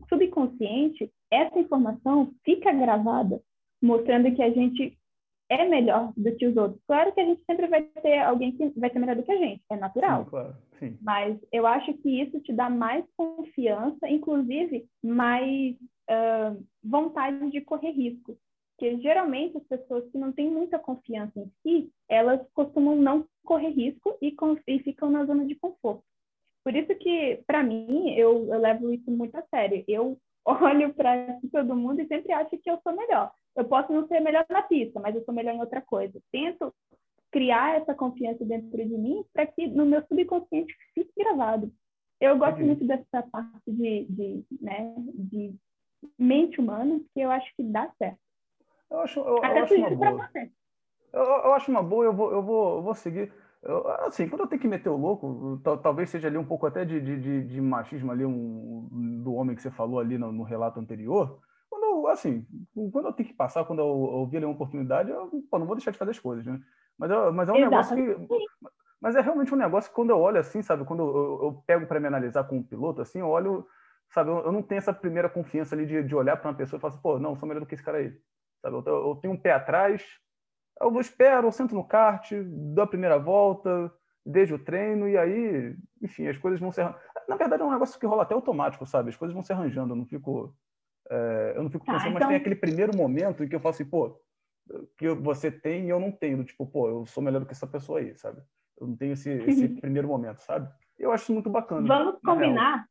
subconsciente essa informação fica gravada, mostrando que a gente é melhor do que os outros. Claro que a gente sempre vai ter alguém que vai ser melhor do que a gente, é natural. Sim, claro. Sim. Mas eu acho que isso te dá mais confiança, inclusive mais uh, vontade de correr risco. Porque geralmente as pessoas que não têm muita confiança em si, elas costumam não correr risco e, e ficam na zona de conforto. Por isso que, para mim, eu, eu levo isso muito a sério. Eu olho para todo mundo e sempre acho que eu sou melhor. Eu posso não ser melhor na pista, mas eu sou melhor em outra coisa. Tento criar essa confiança dentro de mim para que no meu subconsciente fique gravado. Eu gosto uhum. muito dessa parte de, de, né, de mente humana, que eu acho que dá certo. Eu acho, eu, Até eu acho uma boa. Você. Eu, eu acho uma boa, eu vou, eu vou, eu vou seguir. Eu, assim, quando eu tenho que meter o louco, tal, talvez seja ali um pouco até de, de, de machismo ali, um, do homem que você falou ali no, no relato anterior. Quando eu, assim, quando eu tenho que passar, quando eu, eu vi ali uma oportunidade, eu pô, não vou deixar de fazer as coisas, né? Mas, eu, mas é um Exato. negócio que... Mas é realmente um negócio que quando eu olho assim, sabe? Quando eu, eu, eu pego para me analisar com um piloto, assim, eu olho, sabe? Eu, eu não tenho essa primeira confiança ali de, de olhar para uma pessoa e falar assim, pô, não, eu sou melhor do que esse cara aí. Sabe? Eu, eu tenho um pé atrás, eu vou espero, eu sento no kart, dou a primeira volta, desde o treino, e aí, enfim, as coisas vão se arranjando. Na verdade, é um negócio que rola até automático, sabe? As coisas vão se arranjando, eu não fico, é, eu não fico pensando, ah, então... mas tem aquele primeiro momento em que eu falo assim, pô, que você tem e eu não tenho, tipo, pô, eu sou melhor do que essa pessoa aí, sabe? Eu não tenho esse, esse primeiro momento, sabe? Eu acho isso muito bacana. Vamos combinar, real.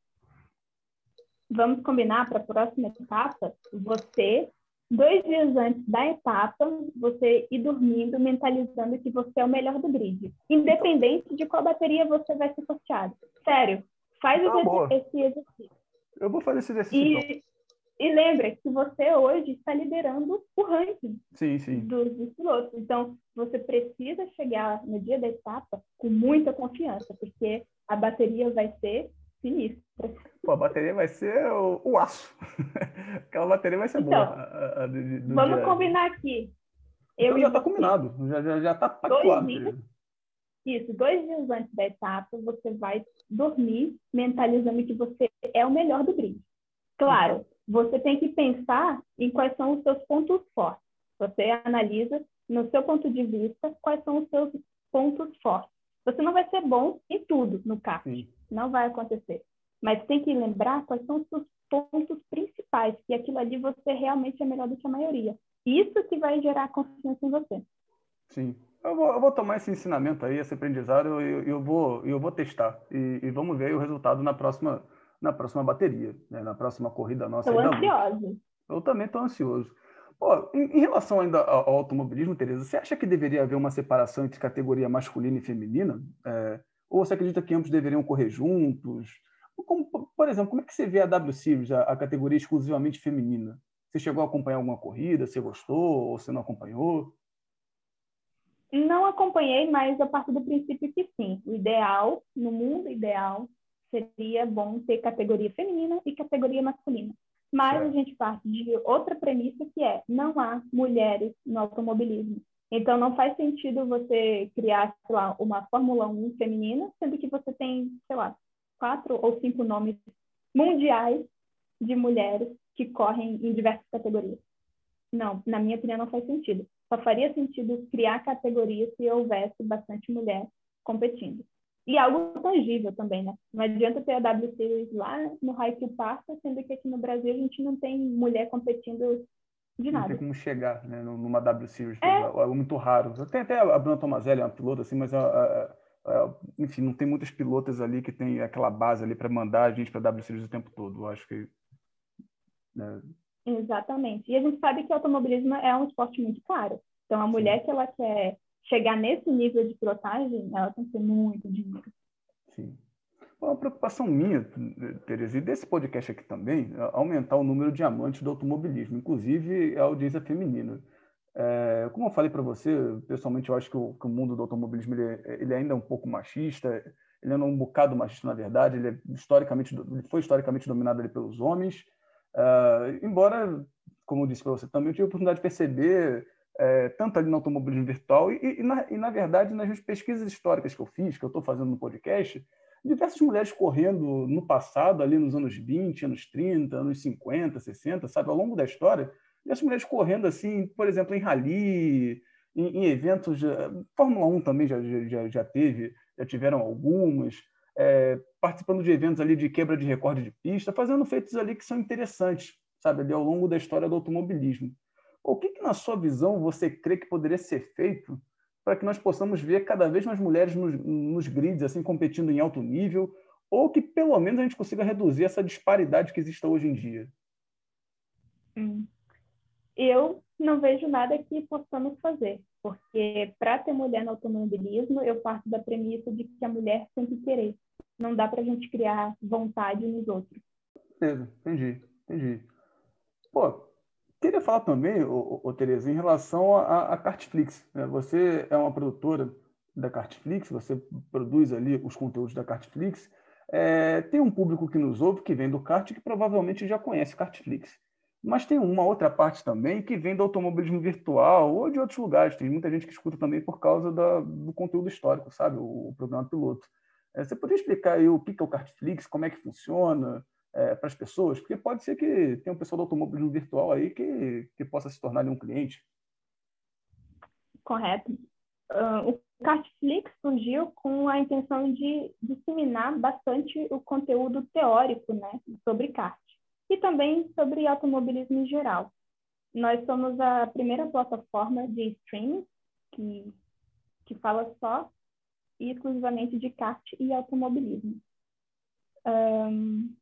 vamos combinar para a próxima etapa, você... Dois dias antes da etapa, você ir dormindo, mentalizando que você é o melhor do grid. Independente então, de qual bateria você vai ser sorteado. Sério, faz tá esse, esse exercício. Eu vou fazer esse exercício. E, então. e lembra que você hoje está liderando o ranking sim, sim. Dos, dos pilotos. Então, você precisa chegar no dia da etapa com muita confiança, porque a bateria vai ser sinistra. Pô, a bateria vai ser o, o aço. Aquela bateria vai ser então, boa. A, a, do, do vamos dia. combinar aqui. Eu então já está combinado, já está já, já tá pactuado. Dois isso, dois dias antes da etapa, você vai dormir mentalizando que você é o melhor do grid. Claro, você tem que pensar em quais são os seus pontos fortes. Você analisa, no seu ponto de vista, quais são os seus pontos fortes. Você não vai ser bom em tudo no kart. Sim. Não vai acontecer. Mas tem que lembrar quais são os seus pontos principais, que aquilo ali você realmente é melhor do que a maioria. Isso que vai gerar confiança em você. Sim. Eu vou, eu vou tomar esse ensinamento aí, esse aprendizado, e eu, eu, vou, eu vou testar. E, e vamos ver aí o resultado na próxima, na próxima bateria, né? Na próxima corrida nossa. Estou ansioso. Eu também estou ansioso. Pô, em, em relação ainda ao, ao automobilismo, Tereza, você acha que deveria haver uma separação entre categoria masculina e feminina? É... Ou você acredita que ambos deveriam correr juntos? Como, por exemplo, como é que você vê a W Series, a, a categoria exclusivamente feminina? Você chegou a acompanhar alguma corrida? Você gostou ou você não acompanhou? Não acompanhei, mas eu parto do princípio que sim. O ideal, no mundo ideal, seria bom ter categoria feminina e categoria masculina. Mas certo. a gente parte de outra premissa que é não há mulheres no automobilismo. Então, não faz sentido você criar, sei lá, uma Fórmula um feminina, sendo que você tem, sei lá, quatro ou cinco nomes mundiais de mulheres que correm em diversas categorias. Não, na minha opinião, não faz sentido. Só faria sentido criar categorias se houvesse bastante mulher competindo. E algo tangível também, né? Não adianta ter a W Series lá no raio que passa, sendo que aqui no Brasil a gente não tem mulher competindo de nada. Não tem como chegar, né, numa W Series. É, é muito raro. Tem até a Bruna Tomazelli, é uma pilota, assim, mas, a, a, a, enfim, não tem muitas pilotas ali que tem aquela base ali para mandar a gente para a W Series o tempo todo. Eu acho que... Né. Exatamente. E a gente sabe que o automobilismo é um esporte muito caro. Então, a Sim. mulher que ela quer chegar nesse nível de pilotagem, ela tem que ter muito dinheiro. Sim. uma preocupação minha, Tereza, e desse podcast aqui também, aumentar o número de amantes do automobilismo, inclusive a audiência feminina. É, como eu falei para você, pessoalmente eu acho que o, que o mundo do automobilismo ele, ele ainda é um pouco machista, ele é um bocado machista, na verdade, ele, é historicamente, ele foi historicamente dominado ali pelos homens, é, embora, como eu disse para você também, eu tive a oportunidade de perceber, é, tanto ali no automobilismo virtual e, e, na, e, na verdade, nas minhas pesquisas históricas que eu fiz, que eu estou fazendo no podcast, diversas mulheres correndo no passado, ali nos anos vinte, anos trinta, anos cinquenta, sessenta, sabe, ao longo da história, essas mulheres correndo, assim, por exemplo, em rally, em, em eventos... Fórmula um também já, já, já teve, já tiveram algumas, é, participando de eventos ali de quebra de recorde de pista, fazendo feitos ali que são interessantes, sabe, ali ao longo da história do automobilismo. O que, que na sua visão, você crê que poderia ser feito para que nós possamos ver cada vez mais mulheres nos, nos grids, assim, competindo em alto nível, ou que, pelo menos, a gente consiga reduzir essa disparidade que existe hoje em dia? Hum. Eu não vejo nada que possamos fazer, porque para ter mulher no automobilismo, eu parto da premissa de que a mulher tem que querer. Não dá para a gente criar vontade nos outros. Beleza, entendi, entendi. Pô, queria falar também, ô, ô, Tereza, em relação à Kartflix. Você é uma produtora da Kartflix, você produz ali os conteúdos da Kartflix. É, tem um público que nos ouve, que vem do kart, que provavelmente já conhece Kartflix. Mas tem uma outra parte também que vem do automobilismo virtual ou de outros lugares. Tem muita gente que escuta também por causa da, do conteúdo histórico, sabe? O, o programa piloto. É, você poderia explicar aí o que é o Kartflix, como é que funciona é, para as pessoas? Porque pode ser que tenha um pessoal do automobilismo virtual aí que, que possa se tornar um cliente. Correto. Uh, o Kartflix surgiu com a intenção de disseminar bastante o conteúdo teórico, né, sobre kart. E também sobre automobilismo em geral. Nós somos a primeira plataforma de streaming que, que fala só e exclusivamente de kart e automobilismo. Um,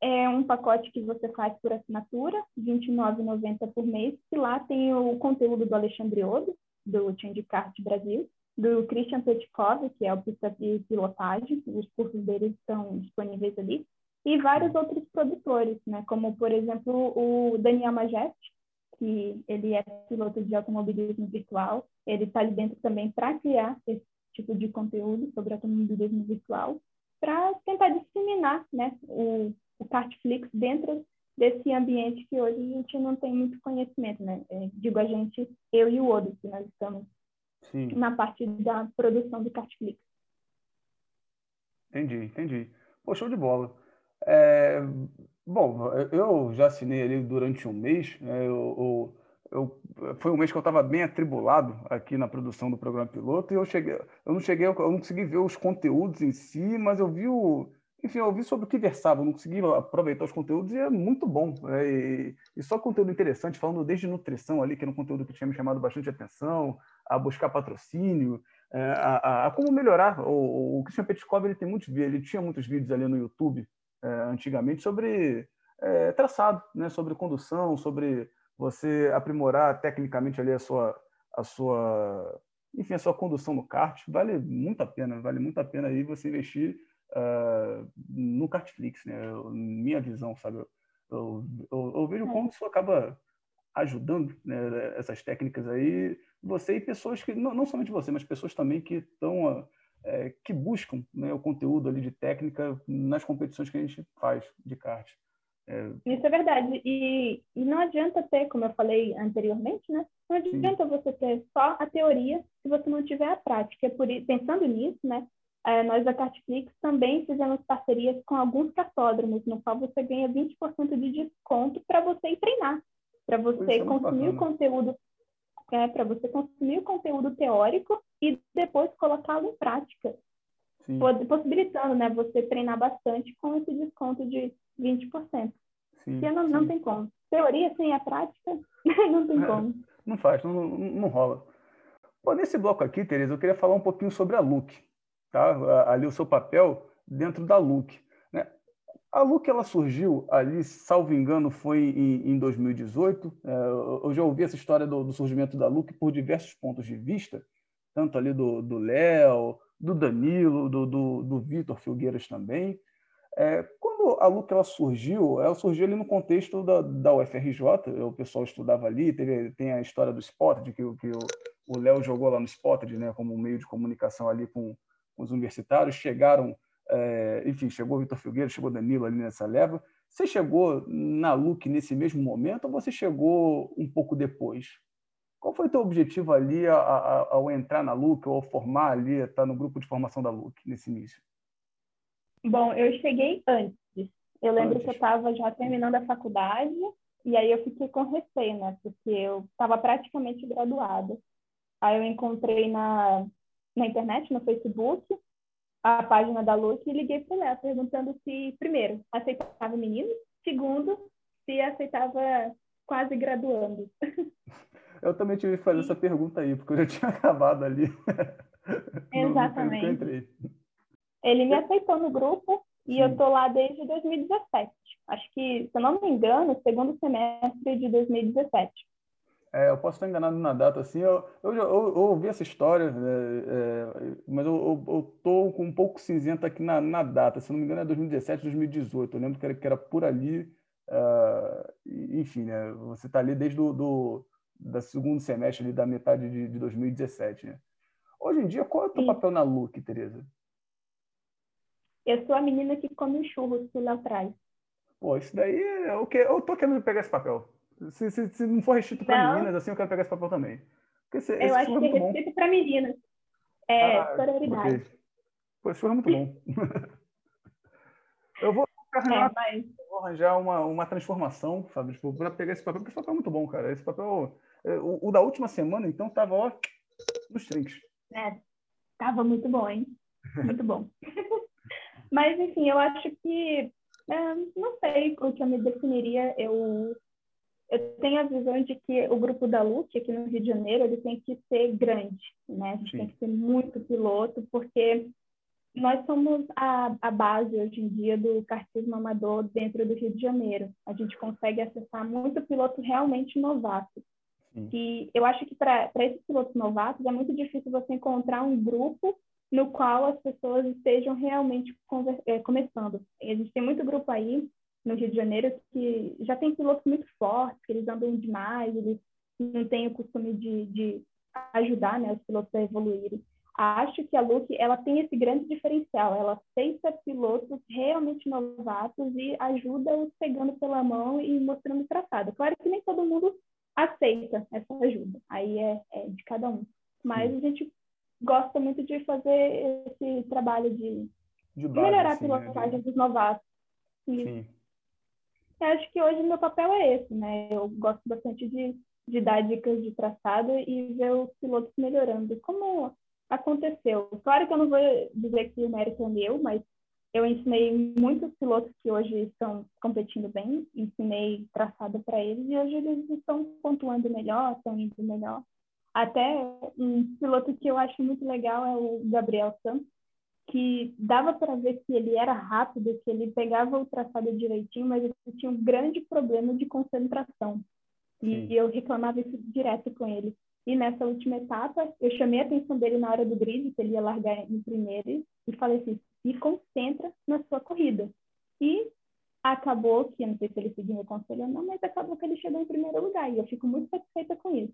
é um pacote que você faz por assinatura, vinte e nove reais e noventa centavos por mês, que lá tem o conteúdo do Alexandre Odo, do Change Kart Brasil, do Christian Petkov, que é o pista de pilotagem, os cursos deles estão disponíveis ali, e vários outros produtores, né? Como, por exemplo, o Daniel Majeste, que ele é piloto de automobilismo virtual, ele está ali dentro também para criar esse tipo de conteúdo sobre automobilismo virtual, para tentar disseminar, né, o, o Kartflix dentro desse ambiente que hoje a gente não tem muito conhecimento, né? É, digo a gente, eu e o Odo, que nós estamos Sim. na parte da produção do Kartflix. Entendi, entendi. Pô, show de bola. É, bom, eu já assinei ali durante um mês, né, eu, eu, eu, foi um mês que eu estava bem atribulado aqui na produção do programa piloto e eu, cheguei, eu não cheguei, eu não consegui ver os conteúdos em si, mas eu vi, o, enfim, eu vi sobre o que versava, eu não consegui aproveitar os conteúdos e é muito bom, né, e, e só conteúdo interessante, falando desde nutrição ali, que era um conteúdo que tinha me chamado bastante atenção, a buscar patrocínio, a, a, a como melhorar, o, o Christian Petkov ele tem muitos vídeos, ele tinha muitos vídeos ali no YouTube, antigamente, sobre é, traçado, né? Sobre condução, sobre você aprimorar tecnicamente ali a sua, a sua, enfim, a sua condução no kart. Vale muito a pena, vale muito a pena aí você investir uh, no Kartflix, né? Eu, minha visão, sabe? Eu, eu, eu, eu vejo é. como isso acaba ajudando, né? Essas técnicas aí, você e pessoas que, não, não somente você, mas pessoas também que estão... É, que buscam, né, o conteúdo ali de técnica nas competições que a gente faz de kart. É... Isso é verdade. E, e não adianta ter, como eu falei anteriormente, né? Não adianta Sim. você ter só a teoria se você não tiver a prática. Por, pensando nisso, né, é, nós da Kartflix também fizemos parcerias com alguns kartódromos, no qual você ganha vinte por cento de desconto para você ir treinar, para você é consumir o conteúdo É, para você consumir o conteúdo teórico e depois colocá-lo em prática. Sim. Possibilitando, né, você treinar bastante com esse desconto de vinte por cento. Sim, não, sim. não tem como. Teoria sem a prática, não tem é, como. Não faz, não, não, não rola. Bom, nesse bloco aqui, Tereza, eu queria falar um pouquinho sobre a Look. Tá? Ali o seu papel dentro da Look. Né? A Look, ela surgiu ali, salvo engano, foi em, em dois mil e dezoito. Eu já ouvi essa história do, do surgimento da Look por diversos pontos de vista, tanto ali do Léo, do Danilo, do, do, do Vitor Figueira também. É, quando a Luca ela surgiu, ela surgiu ali no contexto da, da U F R J, o pessoal estudava ali, teve, tem a história do Spotted, que, que o Léo jogou lá no Spotted, né, como meio de comunicação ali com, com os universitários, chegaram, é, enfim, chegou o Vitor Figueira, chegou Danilo ali nessa leva. Você chegou na Luca nesse mesmo momento ou você chegou um pouco depois? Qual foi o teu objetivo ali a, a, ao entrar na Luca ou formar ali, estar no grupo de formação da Luca nesse início? Bom, eu cheguei antes. Eu lembro antes. que eu estava já terminando a faculdade e aí eu fiquei com receio, né? Porque eu estava praticamente graduada. Aí eu encontrei na, na internet, no Facebook, a página da Luca e liguei para o Léo perguntando se, primeiro, aceitava meninos, segundo, se aceitava quase graduando. Eu também tive que fazer essa pergunta aí, porque eu já tinha acabado ali. Exatamente. No momento que eu entrei. Ele me aceitou no grupo e Sim. eu estou lá desde dois mil e dezessete. Acho que, se eu não me engano, segundo semestre de dois mil e dezessete. É, eu posso estar enganado na data, assim. Eu, eu, eu, eu ouvi essa história, é, é, mas eu estou com um pouco cinzento aqui na, na data. Se eu não me engano, é dois mil e dezessete, dois mil e dezoito. Eu lembro que era, que era por ali. Uh, enfim, né? Você está ali desde o segundo semestre, ali, da metade de, de dois mil e dezessete. Né? Hoje em dia, qual é o teu Sim. papel na Luca, Tereza? Eu sou a menina que come um churros que lá atrás. Pô, isso daí é o que eu tô querendo pegar esse papel. Se, se, se não for restrito para meninas, assim eu quero pegar esse papel também. Esse, eu esse acho que é restrito para meninas. É, ah, sororidade. Okay. Pô, esse churro é muito bom. eu, vou arranjar, é, mas... eu vou arranjar uma, uma transformação, sabe? Tipo, para pegar esse papel, porque esse papel é muito bom, cara. Esse papel, o, o da última semana, então, tava ó, nos trinques. É, tava muito bom, hein? Muito bom. Mas, enfim, eu acho que... É, não sei o que eu me definiria. Eu, eu tenho a visão de que o grupo da Luca, aqui no Rio de Janeiro, ele tem que ser grande, né? Ele tem que ser muito piloto, porque nós somos a, a base, hoje em dia, do kartismo amador dentro do Rio de Janeiro. A gente consegue acessar muito piloto realmente novato. Sim. E eu acho que, para esses pilotos novatos, é muito difícil você encontrar um grupo no qual as pessoas estejam realmente é, começando. A gente tem muito grupo aí no Rio de Janeiro que já tem pilotos muito fortes, que eles andam demais, eles não têm o costume de, de ajudar, né, os pilotos a evoluírem. Acho que a Luca, ela tem esse grande diferencial, ela aceita pilotos realmente novatos e ajuda-os pegando pela mão e mostrando traçado. Claro que nem todo mundo aceita essa ajuda, aí é, é de cada um. Mas a gente... gosta muito de fazer esse trabalho de, de base, melhorar assim, a pilotagem, né? Dos novatos. E Sim. eu acho que hoje meu papel é esse, né? Eu gosto bastante de, de dar dicas de traçado e ver os pilotos melhorando. Como aconteceu? Claro que eu não vou dizer que o mérito é meu, mas eu ensinei muitos pilotos que hoje estão competindo bem, ensinei traçado para eles e hoje eles estão pontuando melhor, estão indo melhor. Até um piloto que eu acho muito legal é o Gabriel Santos, que dava para ver que ele era rápido, que ele pegava o traçado direitinho, mas ele tinha um grande problema de concentração. E Sim. eu reclamava isso direto com ele. E nessa última etapa, eu chamei a atenção dele na hora do grid, que ele ia largar em primeiro, e falei assim, se concentra na sua corrida. E acabou que, eu não sei se ele seguiu meu conselho ou não, mas acabou que ele chegou em primeiro lugar, e eu fico muito satisfeita com isso.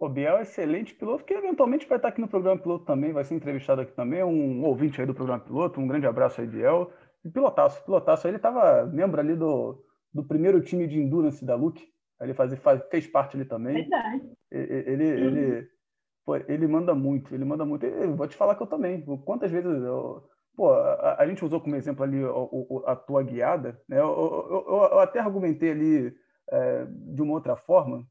O Biel é um excelente piloto, que eventualmente vai estar aqui no Programa Piloto também, vai ser entrevistado aqui também, um ouvinte aí do Programa Piloto, um grande abraço aí, Biel. E pilotaço, pilotaço, ele estava membro ali do, do primeiro time de Endurance da Luca, ele faz, faz, fez parte ali também. Verdade. Ele, ele, ele, pô, ele manda muito, ele manda muito. Eu vou te falar que eu também, quantas vezes... Eu, pô, a, a gente usou como exemplo ali a, a, a tua guiada, né? eu, eu, eu, eu até argumentei ali é, de uma outra forma,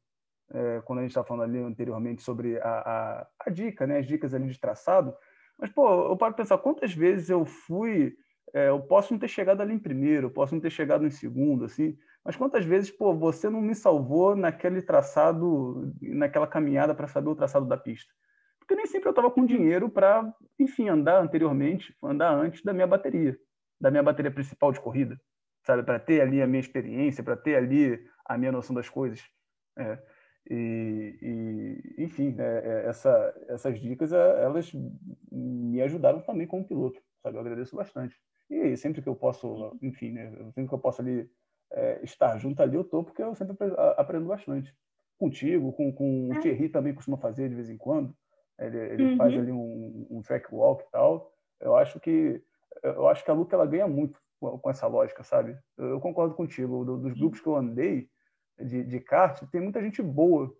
É, quando a gente estava falando ali anteriormente sobre a, a, a dica, né? As dicas ali de traçado, mas, pô, eu paro de pensar quantas vezes eu fui, é, eu posso não ter chegado ali em primeiro, eu posso não ter chegado em segundo, assim, mas quantas vezes, pô, você não me salvou naquele traçado, naquela caminhada para saber o traçado da pista, porque nem sempre eu estava com dinheiro para, enfim, andar anteriormente, andar antes da minha bateria, da minha bateria principal de corrida, sabe, para ter ali a minha experiência, para ter ali a minha noção das coisas, é. E, e enfim, é, essa, essas dicas, elas me ajudaram também como piloto, sabe? Eu agradeço bastante. E sempre que eu posso, enfim, né? Sempre que eu posso ali, é, estar junto ali, eu tô, porque eu sempre aprendo bastante. Contigo, com, com o Thierry também costuma fazer de vez em quando. Ele, ele uhum. faz ali um, um track walk e tal. Eu acho que, eu acho que a Luca, ela ganha muito com, com essa lógica, sabe? Eu, eu concordo contigo. Do, dos grupos que eu andei de, de kart, tem muita gente boa,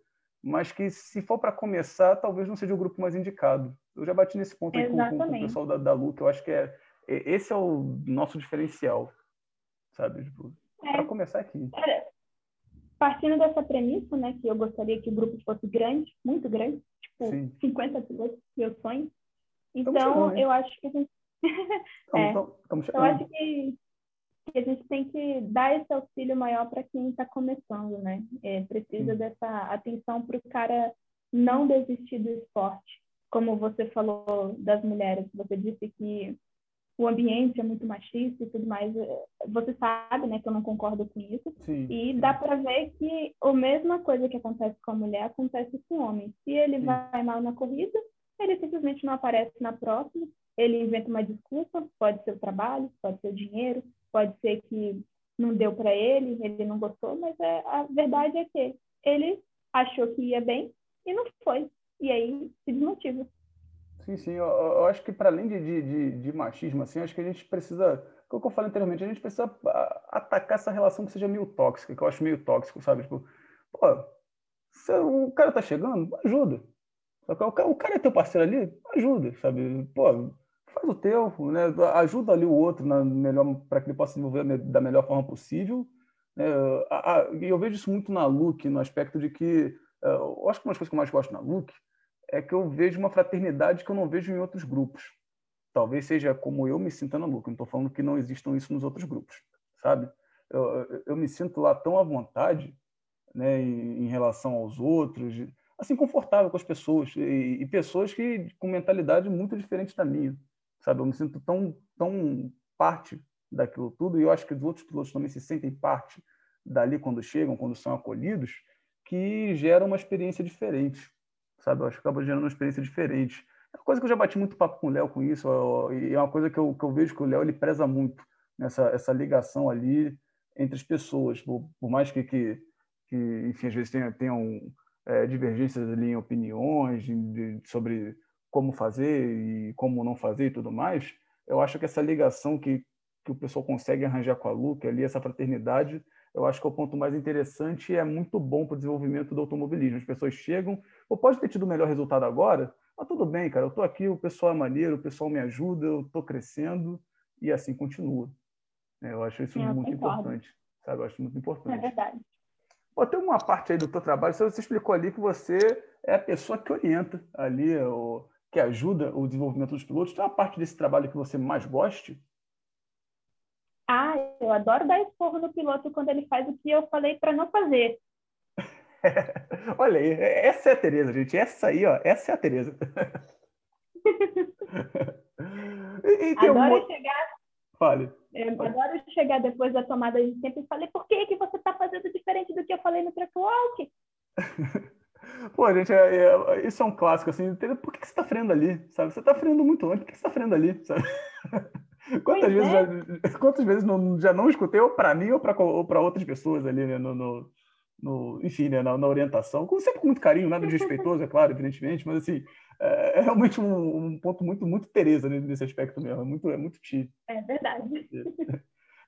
mas que se for para começar, talvez não seja o grupo mais indicado. Eu já bati nesse ponto aí com, com, com o pessoal da, da Luca. Eu acho que é, esse é o nosso diferencial, sabe? Tipo, é. Para começar aqui. É. Partindo dessa premissa, né, que eu gostaria que o grupo fosse grande, muito grande, tipo, sim, cinquenta pilotos, meu sonho. Então, chegando, eu acho que a gente... é, tamo, tamo eu acho que, que a gente tem que dar esse auxílio maior para quem está começando, né? É, precisa, sim, dessa atenção para o cara não desistir do esporte. Como você falou das mulheres, você disse que o ambiente é muito machista e tudo mais. Você sabe, né, que eu não concordo com isso. Sim. E dá para ver que a mesma coisa que acontece com a mulher acontece com o homem. Se ele, sim, vai mal na corrida, ele simplesmente não aparece na próxima. Ele inventa uma desculpa. Pode ser o trabalho, pode ser o dinheiro, pode ser que não deu para ele, ele não gostou. Mas é, a verdade é que ele achou que ia bem e não foi. E aí se desmotiva. Sim, sim. Eu, eu acho que, para além de, de, de machismo, assim, acho que a gente precisa, como eu falei anteriormente, a gente precisa atacar essa relação que seja meio tóxica, que eu acho meio tóxico, sabe? Tipo, pô, se o cara tá chegando, ajuda. O cara, o cara é teu parceiro ali, ajuda, sabe? Pô, faz o teu, né? Ajuda ali o outro para que ele possa se desenvolver da melhor forma possível. E é, eu vejo isso muito na Luke, no aspecto de que, eu acho que uma das coisas que eu mais gosto na Luke é que eu vejo uma fraternidade que eu não vejo em outros grupos. Talvez seja como eu me sinto na Luca. Não estou falando que não existam isso nos outros grupos, sabe? Eu, eu me sinto lá tão à vontade, né, em, em relação aos outros, assim, confortável com as pessoas, e, e pessoas que com mentalidade muito diferente da minha, sabe? Eu me sinto tão, tão parte daquilo tudo, e eu acho que os outros pilotos também se sentem parte dali quando chegam, quando são acolhidos, que gera uma experiência diferente, sabe? Eu acho que acaba gerando uma experiência diferente. É uma coisa que eu já bati muito papo com o Léo com isso, eu, e é uma coisa que eu, que eu vejo que o Léo, ele preza muito nessa essa ligação ali entre as pessoas, por, por mais que, que, que, enfim, às vezes tenham, tenham é, divergências ali em opiniões de, de, sobre como fazer e como não fazer e tudo mais. Eu acho que essa ligação que, que o pessoal consegue arranjar com a Luca ali, essa fraternidade, eu acho que é o ponto mais interessante e é muito bom para o desenvolvimento do automobilismo. As pessoas chegam, ou pode ter tido o melhor resultado agora, mas tudo bem, cara, eu estou aqui, o pessoal é maneiro, o pessoal me ajuda, eu estou crescendo, e assim continua. Eu acho isso eu muito concordo. importante, sabe? Eu acho muito importante. É verdade. Pô, tem uma parte aí do teu trabalho, você explicou ali que você é a pessoa que orienta ali, ou que ajuda o desenvolvimento dos pilotos. Tem uma parte desse trabalho que você mais goste? Ah, eu adoro dar esporro no piloto quando ele faz o que eu falei para não fazer. Olha aí, essa é a Tereza, gente. Essa aí, ó, essa é a Tereza. e, e adoro alguma... chegar... Fale. Eu Fale. Adoro chegar depois da tomada de tempo e falei, por que, que você está fazendo diferente do que eu falei no track walk? Pô, gente, é, é, isso é um clássico, assim. Por que, que você está freando ali? Sabe? Você está freando muito longe, por que, que você está freando ali? Sabe? Quantas vezes, é. já, quantas vezes não, já não escutei, ou para mim, ou para outras pessoas ali, né, no, no, no, enfim, né, na, na orientação. Como sempre, com muito carinho, nada desrespeitoso, é claro, evidentemente, mas assim, é, é realmente um, um ponto muito, muito Tereza nesse aspecto mesmo, é muito, é muito ti. É verdade.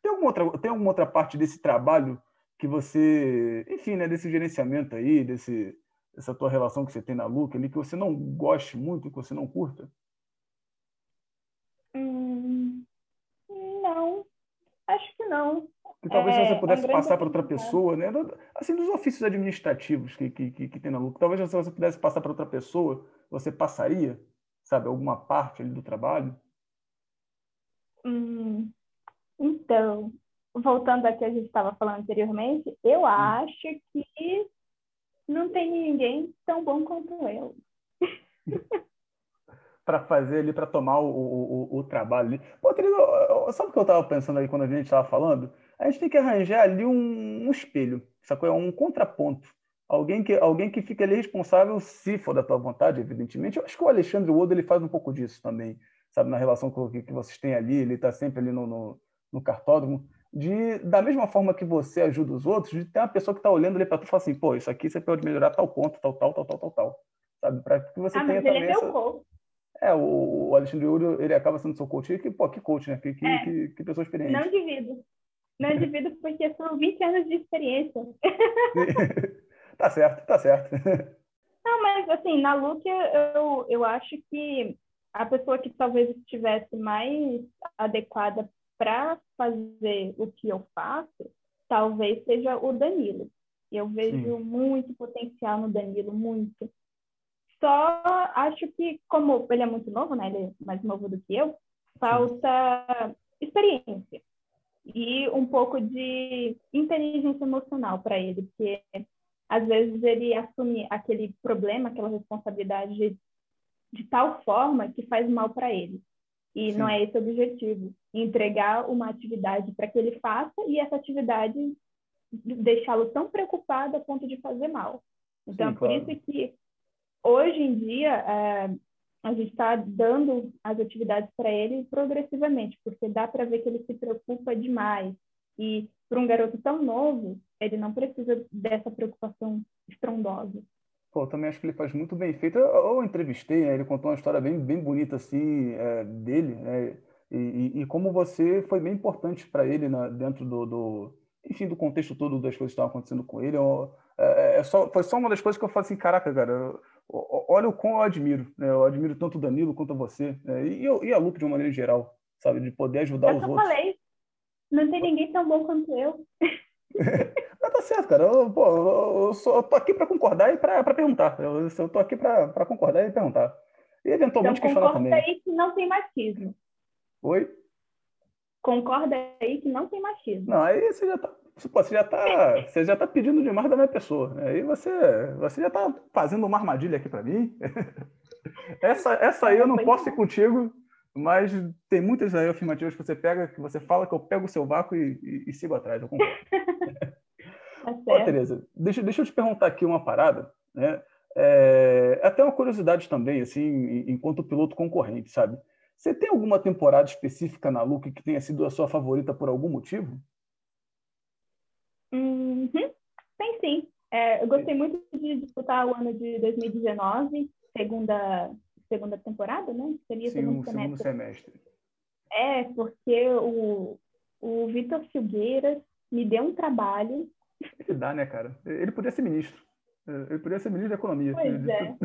Tem alguma outra, tem alguma outra parte desse trabalho que você, enfim, né, desse gerenciamento aí, desse, dessa tua relação que você tem na Luca ali, que você não goste muito, que você não curta? Hum... Não, acho que não. E talvez é, você pudesse passar para outra pessoa, né? Assim, dos ofícios administrativos que, que, que, que tem na Luca, talvez se você pudesse passar para outra pessoa, você passaria, sabe, alguma parte ali do trabalho? Hum, então, voltando ao que a gente estava falando anteriormente, eu hum. acho que não tem ninguém tão bom quanto eu. Para fazer ali, para tomar o, o, o, o trabalho ali. Pô, Tereza, sabe o que eu estava pensando aí quando a gente estava falando? A gente tem que arranjar ali um, um espelho, sacou? É um contraponto Alguém que, alguém que fica ali responsável, se for da tua vontade, evidentemente. Eu acho que o Alexandre Odo, ele faz um pouco disso também, sabe, na relação que, que vocês têm ali, ele está sempre ali no, no, no cartódromo, de, da mesma forma que você ajuda os outros, de ter uma pessoa que está olhando ali para tu e fala assim, pô, isso aqui você pode melhorar tal ponto, tal, tal, tal, tal, tal, tal. Sabe, para que você ah, tenha também... É, essa... é o, o Alexandre Odo, ele acaba sendo seu coach, que, pô, que coach, né? Que, que, é. que, que pessoa experiente. Não divido. Não divido porque são vinte anos de experiência. Tá certo, tá certo. Não, mas assim, na Look, eu, eu acho que a pessoa que talvez estivesse mais adequada para fazer o que eu faço, talvez seja o Danilo. Eu vejo Sim. muito potencial no Danilo, muito. Só acho que, como ele é muito novo, né? Ele é mais novo do que eu, falta experiência e um pouco de inteligência emocional para ele, porque... Às vezes ele assume aquele problema, aquela responsabilidade de, de tal forma que faz mal para ele. E Sim. não é esse o objetivo. Entregar uma atividade para que ele faça e essa atividade deixá-lo tão preocupado a ponto de fazer mal. Então, Sim, por claro. Isso que hoje em dia é, a gente está dando as atividades para ele progressivamente, porque dá para ver que ele se preocupa demais. E para um garoto tão novo, ele não precisa dessa preocupação estrondosa. Pô, eu também acho que ele faz muito bem feito. Eu, eu entrevistei, né? Ele contou uma história bem, bem bonita assim, é, dele, né? E, e, e como você foi bem importante para ele, né? Dentro do, do, enfim, do contexto todo das coisas que estavam acontecendo com ele. Eu, é, é só, foi só uma das coisas que eu falei assim, caraca, cara, eu, eu, olha o quão eu admiro, né? Eu admiro tanto o Danilo quanto a você, né? E, eu, e a Lupe de uma maneira geral, sabe? De poder ajudar eu os outros. Falei. Não tem ninguém tão bom quanto eu. Mas tá certo, cara. Eu, pô, eu, eu, sou, eu tô aqui para concordar e para perguntar. Eu, eu tô aqui para concordar e perguntar. E eventualmente então, questionar também. Concorda aí que não tem machismo. Oi? Concorda aí que não tem machismo. Não, aí você já tá, você já tá, você já tá pedindo demais da minha pessoa. Aí você, você já tá fazendo uma armadilha aqui para mim. Essa, essa aí eu não posso ir contigo. Mas tem muitas aí afirmativas que você pega, que você fala que eu pego o seu vácuo e, e, e sigo atrás, eu concordo. Tá certo. Ó, Tereza, deixa, deixa eu te perguntar aqui uma parada, né? É, até uma curiosidade também, assim, enquanto piloto concorrente, sabe? Você tem alguma temporada específica na Look que tenha sido a sua favorita por algum motivo? Uhum. Tem sim. É, eu gostei muito de disputar o ano de dois mil e dezenove, segunda... segunda temporada, né? Seria Sim, segundo, segundo semestre. semestre. É, porque o, o Vitor Figueira me deu um trabalho. Ele dá, né, cara? Ele podia ser ministro. Ele podia ser ministro da economia. Pois é.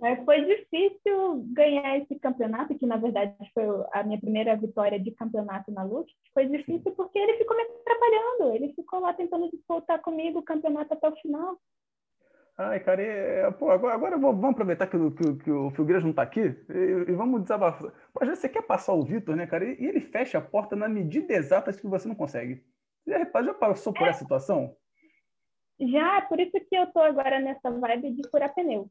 Mas foi difícil ganhar esse campeonato, que, na verdade, foi a minha primeira vitória de campeonato na Look. Foi difícil porque ele ficou me atrapalhando. Ele ficou lá tentando disputar comigo o campeonato até o final. Ai, cara, é, pô, agora, agora vou, vamos aproveitar que, que, que o Filgueiras não está aqui e, e vamos desabafar. Pô, às vezes você quer passar o Vitor, né, cara? E, e ele fecha a porta na medida exata que você não consegue. Já, já passou por é. essa situação? Já, por isso que eu estou agora nessa vibe de furar pneu.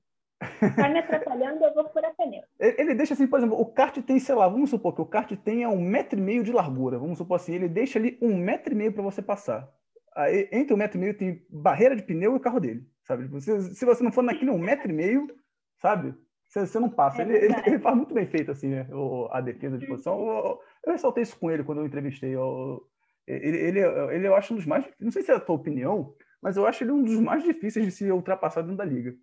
Está me atrapalhando, eu vou furar pneu. Ele, ele deixa assim, por exemplo, o kart tem, sei lá, vamos supor que o kart tenha um metro e meio de largura. Vamos supor assim, ele deixa ali um metro e meio para você passar. Aí, entre um metro e meio tem barreira de pneu e o carro dele. Sabe? Você, se você não for naquele um metro e meio, sabe? Você, você não passa. É ele, ele, ele faz muito bem feito, assim, né? O, a defesa de posição. Eu, eu, eu ressaltei isso com ele quando eu entrevistei. Eu, ele, ele, ele, eu acho um dos mais... Não sei se é a tua opinião, mas eu acho ele um dos mais difíceis de se ultrapassar dentro da liga.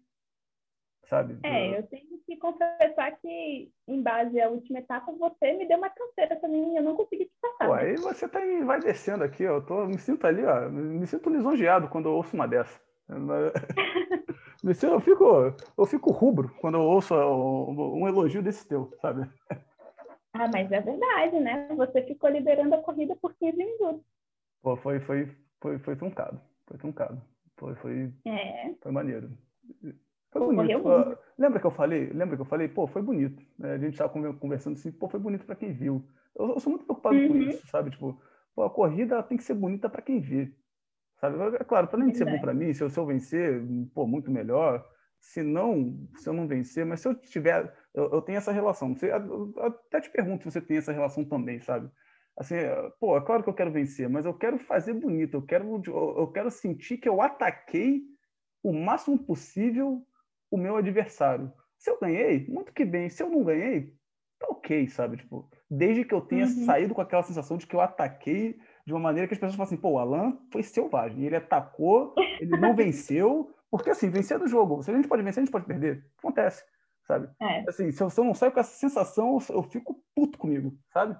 Sabe? É, eu tenho que confessar que, em base à última etapa, você me deu uma canseira também, eu não consegui te passar. Pô, aí você tá aí, vai descendo aqui, ó. Eu tô, me sinto ali, ó. Me sinto lisonjeado quando eu ouço uma dessa. Eu fico, eu fico rubro quando eu ouço um elogio desse teu, sabe? Ah, mas é verdade, né? Você ficou liberando a corrida por quinze minutos. Pô, foi, foi, foi, foi truncado. Foi truncado. Foi, foi, é. foi maneiro. Foi bonito. Foi, lembra que eu falei? Lembra que eu falei? Pô, foi bonito. A gente estava conversando assim, pô, foi bonito para quem viu. Eu, eu sou muito preocupado uhum. com isso, sabe? Tipo, pô, a corrida tem que ser bonita para quem vê. É claro, para mim ser bom para mim, se eu, se eu vencer, pô, muito melhor. Se não, se eu não vencer, mas se eu tiver, eu, eu tenho essa relação. Você, eu, eu até te pergunto se você tem essa relação também, sabe? Assim, pô, é claro que eu quero vencer, mas eu quero fazer bonito, eu quero, eu, eu quero sentir que eu ataquei o máximo possível o meu adversário. Se eu ganhei, muito que bem. Se eu não ganhei, tá ok, sabe? Tipo, desde que eu tenha uhum. saído com aquela sensação de que eu ataquei de uma maneira que as pessoas falam assim, pô, o Alan foi selvagem, ele atacou, ele não venceu, porque assim, vencer é do jogo. Se a gente pode vencer, a gente pode perder. Acontece, sabe? É. Assim, se eu, se eu não saio com essa sensação, eu, eu fico puto comigo, sabe?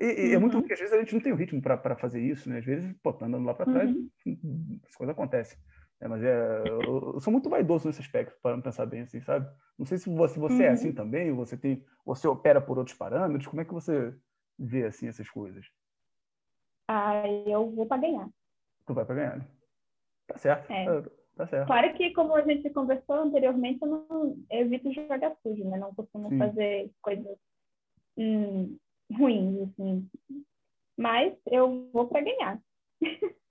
E, e uhum. é muito porque às vezes a gente não tem o ritmo pra, pra fazer isso, né? Às vezes, pô, tá andando lá pra trás, uhum. as coisas acontecem. É, mas é, eu, eu sou muito vaidoso nesse aspecto, para pensar bem assim, sabe? Não sei se você, você uhum. é assim também, você tem, você opera por outros parâmetros, como é que você vê, assim, essas coisas? Ah, eu vou para ganhar. Tu vai para ganhar, né? Tá certo, é. tá, tá certo. Claro que, como a gente conversou anteriormente, eu, não, eu evito jogar sujo, né? Não costumo Sim. fazer coisas hum, ruins, assim. Mas eu vou para ganhar.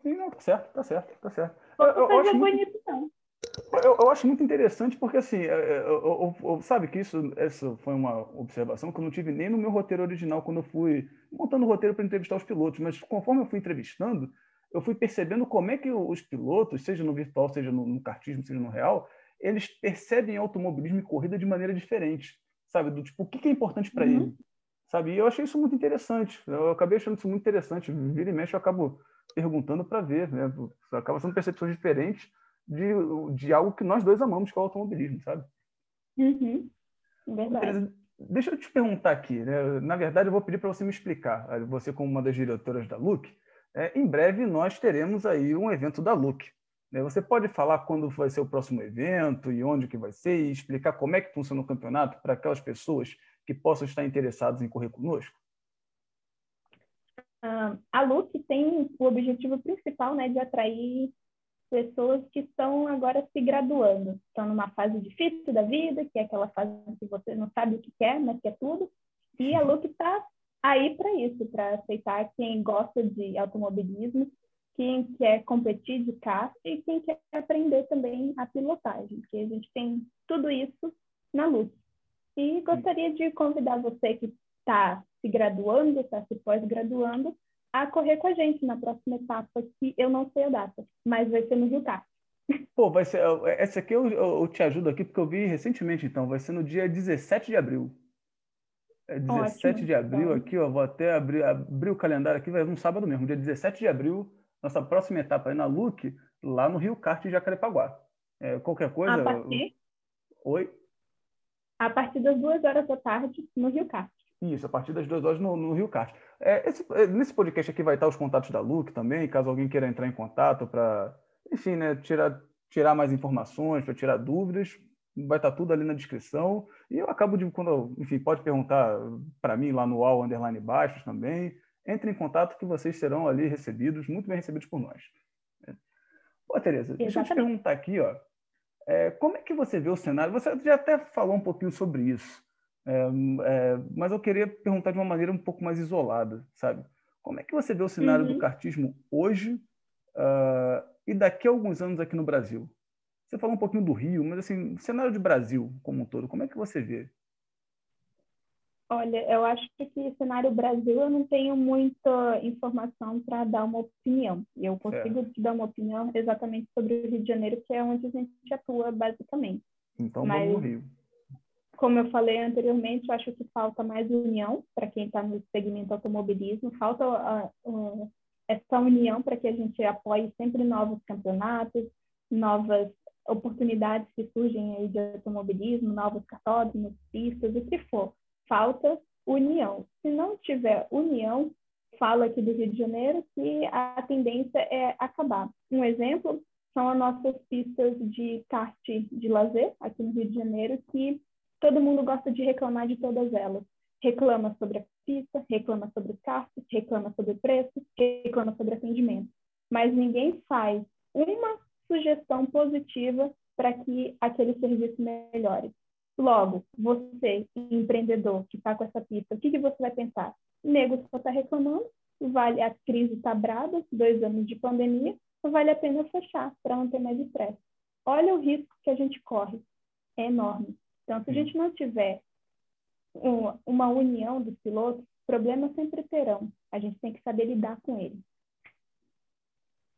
Sim, não, tá certo, tá certo, tá certo. Eu, eu, eu, acho bonito, muito, eu, eu acho muito interessante porque, assim, eu, eu, eu, eu, sabe que isso essa foi uma observação que eu não tive nem no meu roteiro original quando eu fui montando o roteiro para entrevistar os pilotos, mas conforme eu fui entrevistando, eu fui percebendo como é que os pilotos, seja no virtual, seja no, no kartismo, seja no real, eles percebem automobilismo e corrida de maneira diferente, sabe? Do tipo, o que é importante para uhum. ele, sabe? E eu achei isso muito interessante, eu acabei achando isso muito interessante, vira e mexe eu acabo... perguntando para ver, né? Acaba sendo percepções diferentes de, de algo que nós dois amamos, que é o automobilismo, sabe? Uhum. Verdade. Deixa eu te perguntar aqui, né? Na verdade, eu vou pedir para você me explicar, você como uma das diretoras da Look, é, em breve nós teremos aí um evento da Look. Né? Você pode falar quando vai ser o próximo evento e onde que vai ser e explicar como é que funciona o campeonato para aquelas pessoas que possam estar interessadas em correr conosco? Uh, a Look tem o objetivo principal, né, de atrair pessoas que estão agora se graduando, estão numa fase difícil da vida, que é aquela fase que você não sabe o que quer, mas quer tudo, e a Look está aí para isso, para aceitar quem gosta de automobilismo, quem quer competir de kart e quem quer aprender também a pilotagem, porque a gente tem tudo isso na Look. E gostaria de convidar você que está se graduando, está se pós-graduando, a correr com a gente na próxima etapa, que eu não sei a data, mas vai ser no Rio Kart. Pô, vai ser, essa aqui eu, eu te ajudo aqui, porque eu vi recentemente, então, vai ser no dia dezessete de abril. É dezessete Ótimo, de abril então. Aqui, ó, vou até abrir, abrir o calendário aqui, vai ser um sábado mesmo, dia dezessete de abril, nossa próxima etapa aí na Look, lá no Rio Kart de Jacarepaguá. É, qualquer coisa... A partir... Eu... Oi? A partir das duas horas da tarde, no Rio Kart. Isso, a partir das duas horas no, no Rio Kart. É, esse, nesse podcast aqui vai estar os contatos da Look também, caso alguém queira entrar em contato para, enfim, né, tirar, tirar mais informações, para tirar dúvidas, vai estar tudo ali na descrição. E eu acabo de, quando, enfim, pode perguntar para mim lá no Al Underline Baixos também. Entre em contato que vocês serão ali recebidos, muito bem recebidos por nós. Pô, Tereza, deixa eu te perguntar aqui, ó, é, como é que você vê o cenário? Você já até falou um pouquinho sobre isso. É, é, mas eu queria perguntar de uma maneira um pouco mais isolada, sabe? Como é que você vê o cenário uhum. do kartismo hoje uh, e daqui a alguns anos aqui no Brasil? Você falou um pouquinho do Rio, mas assim, o cenário de Brasil como um todo, como é que você vê? Olha, eu acho que o cenário Brasil eu não tenho muita informação para dar uma opinião. Eu consigo é. te dar uma opinião exatamente sobre o Rio de Janeiro, que é onde a gente atua basicamente. Então mas... vamos no Rio. Como eu falei anteriormente, eu acho que falta mais união para quem está no segmento automobilismo, falta a, a, essa união para que a gente apoie sempre novos campeonatos, novas oportunidades que surgem aí de automobilismo, novos cartódromos, pistas, o que for. Falta união. Se não tiver união, falo aqui do Rio de Janeiro que a tendência é acabar. Um exemplo são as nossas pistas de kart de lazer aqui no Rio de Janeiro, que todo mundo gosta de reclamar de todas elas. Reclama sobre a pista, reclama sobre os cartos, reclama sobre o preço, reclama sobre atendimento. Mas ninguém faz uma sugestão positiva para que aquele serviço melhore. Logo, você, empreendedor que está com essa pista, o que, que você vai pensar? O nego só está reclamando, vale, a crise está braba, dois anos de pandemia, vale a pena fechar para não ter mais estresse. Olha o risco que a gente corre, é enorme. Então, se a gente não tiver um, uma união dos pilotos, problemas sempre terão. A gente tem que saber lidar com eles.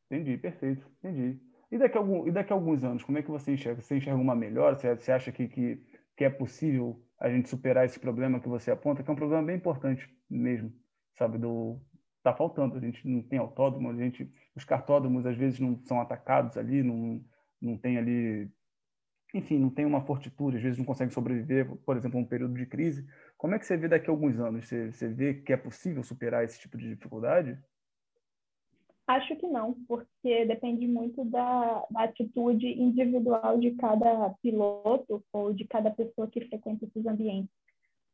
Entendi, perfeito, entendi. E, E daqui a, algum, e daqui a alguns anos, como é que você enxerga? Você enxerga uma melhora? Você, você acha que, que, que é possível a gente superar esse problema que você aponta, que é um problema bem importante mesmo, sabe? Do, tá faltando, a gente não tem autódromo, a gente, os cartódromos às vezes não são atacados ali, não, não tem ali... Enfim, não tem uma fortitude, às vezes não consegue sobreviver, por exemplo, a um período de crise. Como é que você vê daqui a alguns anos? Você, você vê que é possível superar esse tipo de dificuldade? Acho que não, porque depende muito da, da atitude individual de cada piloto ou de cada pessoa que frequenta esses ambientes.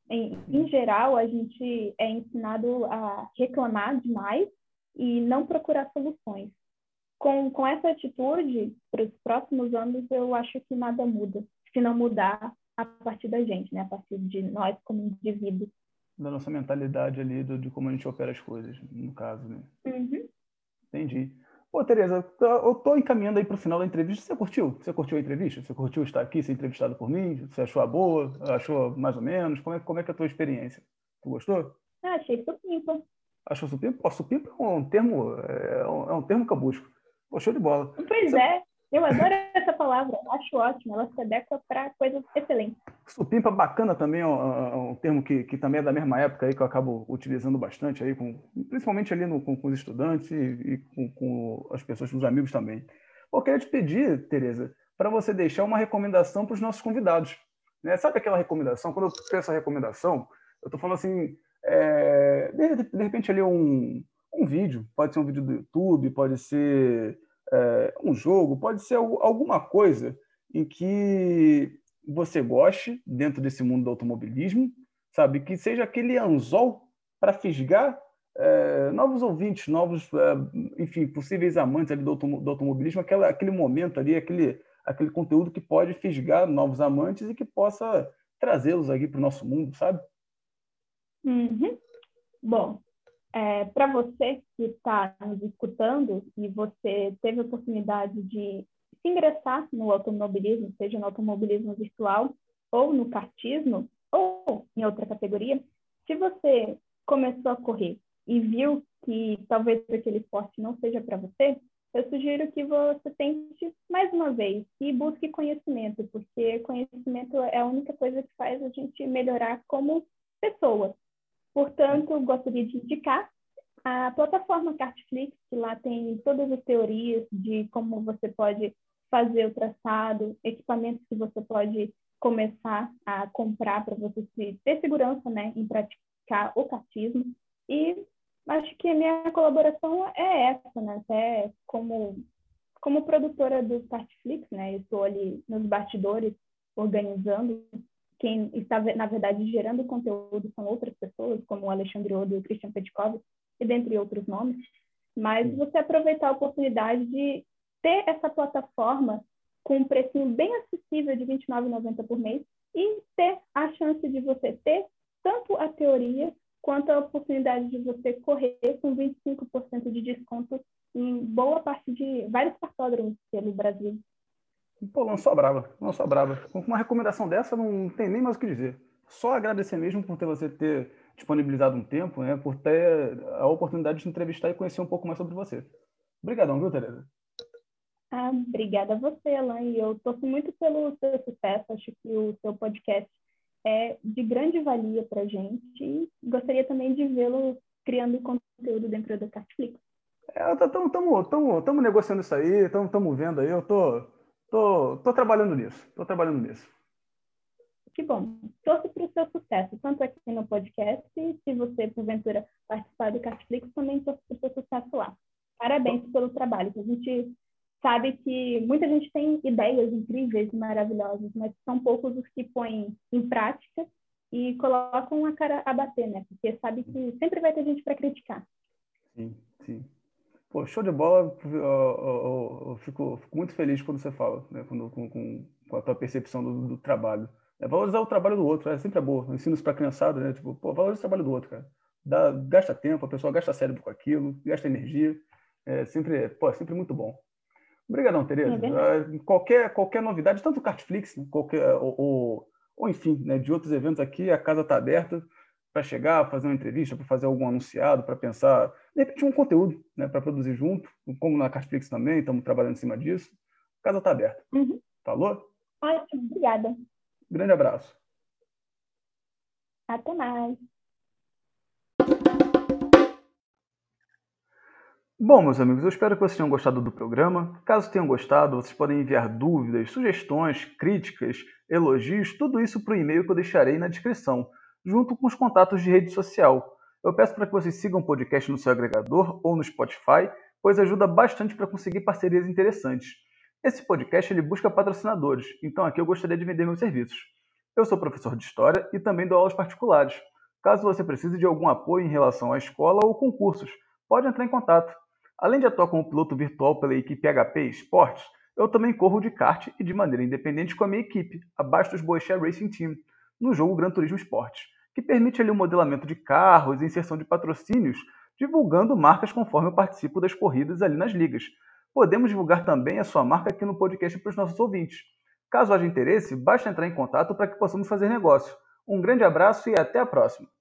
Em, em geral, a gente é ensinado a reclamar demais e não procurar soluções. Com, com essa atitude, para os próximos anos, eu acho que nada muda, se não mudar a partir da gente, né? A partir de nós como indivíduos. Da nossa mentalidade ali, do, de como a gente opera as coisas, no caso, né? Uhum. Entendi. Pô, Tereza, eu estou encaminhando aí para o final da entrevista. Você curtiu? Você curtiu a entrevista? Você curtiu estar aqui, ser entrevistado por mim? Você achou a boa? Achou mais ou menos? Como é, como é que é a tua experiência? Tu gostou? Ah, achei supimpa. Achou supimpa? Oh, supimpa é um termo, é um, é um termo que eu busco. Pô, show de bola. Pois você... é, eu adoro essa palavra, acho ótima, ela se adequa para coisas excelentes. Supimpa bacana também, é um, um termo que, que também é da mesma época aí, que eu acabo utilizando bastante, aí com, principalmente ali no, com, com os estudantes e, e com, com as pessoas, com os amigos também. Eu queria te pedir, Tereza, para você deixar uma recomendação para os nossos convidados. Né? Sabe aquela recomendação? Quando eu peço a recomendação, eu estou falando assim, é... de, de repente ali um... um vídeo, pode ser um vídeo do YouTube, pode ser é, um jogo, pode ser alguma coisa em que você goste dentro desse mundo do automobilismo, sabe? Que seja aquele anzol para fisgar é, novos ouvintes, novos, é, enfim, possíveis amantes ali do, autom- do automobilismo, aquela, aquele momento ali, aquele, aquele conteúdo que pode fisgar novos amantes e que possa trazê-los aqui para o nosso mundo, sabe? Uhum. Bom, É, para você que está nos escutando e você teve a oportunidade de se ingressar no automobilismo, seja no automobilismo virtual ou no kartismo, ou em outra categoria, se você começou a correr e viu que talvez aquele esporte não seja para você, eu sugiro que você tente mais uma vez e busque conhecimento, porque conhecimento é a única coisa que faz a gente melhorar como pessoa. Portanto, gostaria de indicar a plataforma Kartflix, que lá tem todas as teorias de como você pode fazer o traçado, equipamentos que você pode começar a comprar para você ter segurança, né, em praticar o kartismo. E acho que a minha colaboração é essa, né? Até como, como produtora do Kartflix, né? Eu estou ali nos bastidores organizando. Quem está, na verdade, gerando conteúdo são outras pessoas, como o Alexandre Odo e o Christian Petkov, e dentre outros nomes. Mas você aproveitar a oportunidade de ter essa plataforma com um precinho bem acessível de vinte e nove reais e noventa centavos por mês e ter a chance de você ter tanto a teoria quanto a oportunidade de você correr com vinte e cinco por cento de desconto em boa parte de vários cartódromos pelo Brasil. Pô, lançou a brava, lançou a brava. Com uma recomendação dessa, não tem nem mais o que dizer. Só agradecer mesmo por ter você ter disponibilizado um tempo, né? Por ter a oportunidade de te entrevistar e conhecer um pouco mais sobre você. Obrigadão, viu, Tereza? Ah, obrigada a você, Alan. E eu torço muito pelo seu sucesso. Acho que o seu podcast é de grande valia para a gente. E gostaria também de vê-lo criando conteúdo dentro do Kartflix. Estamos negociando isso aí, estamos vendo aí. Eu tô... Tô, tô trabalhando nisso, tô trabalhando nisso. Que bom. Torço para o seu sucesso, tanto aqui no podcast, se você, porventura, participar do Kartflix, também torço para o seu sucesso lá. Parabéns pelo trabalho. A gente sabe que muita gente tem ideias incríveis e maravilhosas, mas são poucos os que põem em prática e colocam a cara a bater, né? Porque sabe que sempre vai ter gente para criticar. Sim, sim. Pô, show de bola, eu, eu, eu fico, fico muito feliz quando você fala, né? quando, com, com, com a tua percepção do, do trabalho. É valorizar o trabalho do outro, é, sempre é bom. Eu ensino isso para a criançada, né? Tipo, pô, valoriza o trabalho do outro, cara. Dá, gasta tempo, a pessoa gasta cérebro com aquilo, gasta energia. É sempre, pô, é sempre muito bom. Obrigadão, Tereza. É qualquer, qualquer novidade, tanto o Kartflix, qualquer, ou, ou, ou enfim, né? De outros eventos aqui, a casa está aberta para chegar, fazer uma entrevista, para fazer algum anunciado, para pensar, de repente, um conteúdo, né, para produzir junto, como na Kartflix também, estamos trabalhando em cima disso. A casa está aberta. Uhum. Falou? Ótimo, obrigada. Grande abraço. Até mais. Bom, meus amigos, eu espero que vocês tenham gostado do programa. Caso tenham gostado, vocês podem enviar dúvidas, sugestões, críticas, elogios, tudo isso para o e-mail que eu deixarei na descrição, junto com os contatos de rede social. Eu peço para que vocês sigam o podcast no seu agregador ou no Spotify, pois ajuda bastante para conseguir parcerias interessantes. Esse podcast ele busca patrocinadores, então aqui eu gostaria de vender meus serviços. Eu sou professor de História e também dou aulas particulares. Caso você precise de algum apoio em relação à escola ou concursos, pode entrar em contato. Além de atuar como piloto virtual pela equipe H P Esportes, eu também corro de kart e de maneira independente com a minha equipe, a Bastos Boechat Racing Team, no jogo Gran Turismo Esportes, que permite ali o um modelamento de carros e inserção de patrocínios, divulgando marcas conforme eu participo das corridas ali nas ligas. Podemos divulgar também a sua marca aqui no podcast para os nossos ouvintes. Caso haja interesse, basta entrar em contato para que possamos fazer negócio. Um grande abraço e até a próxima!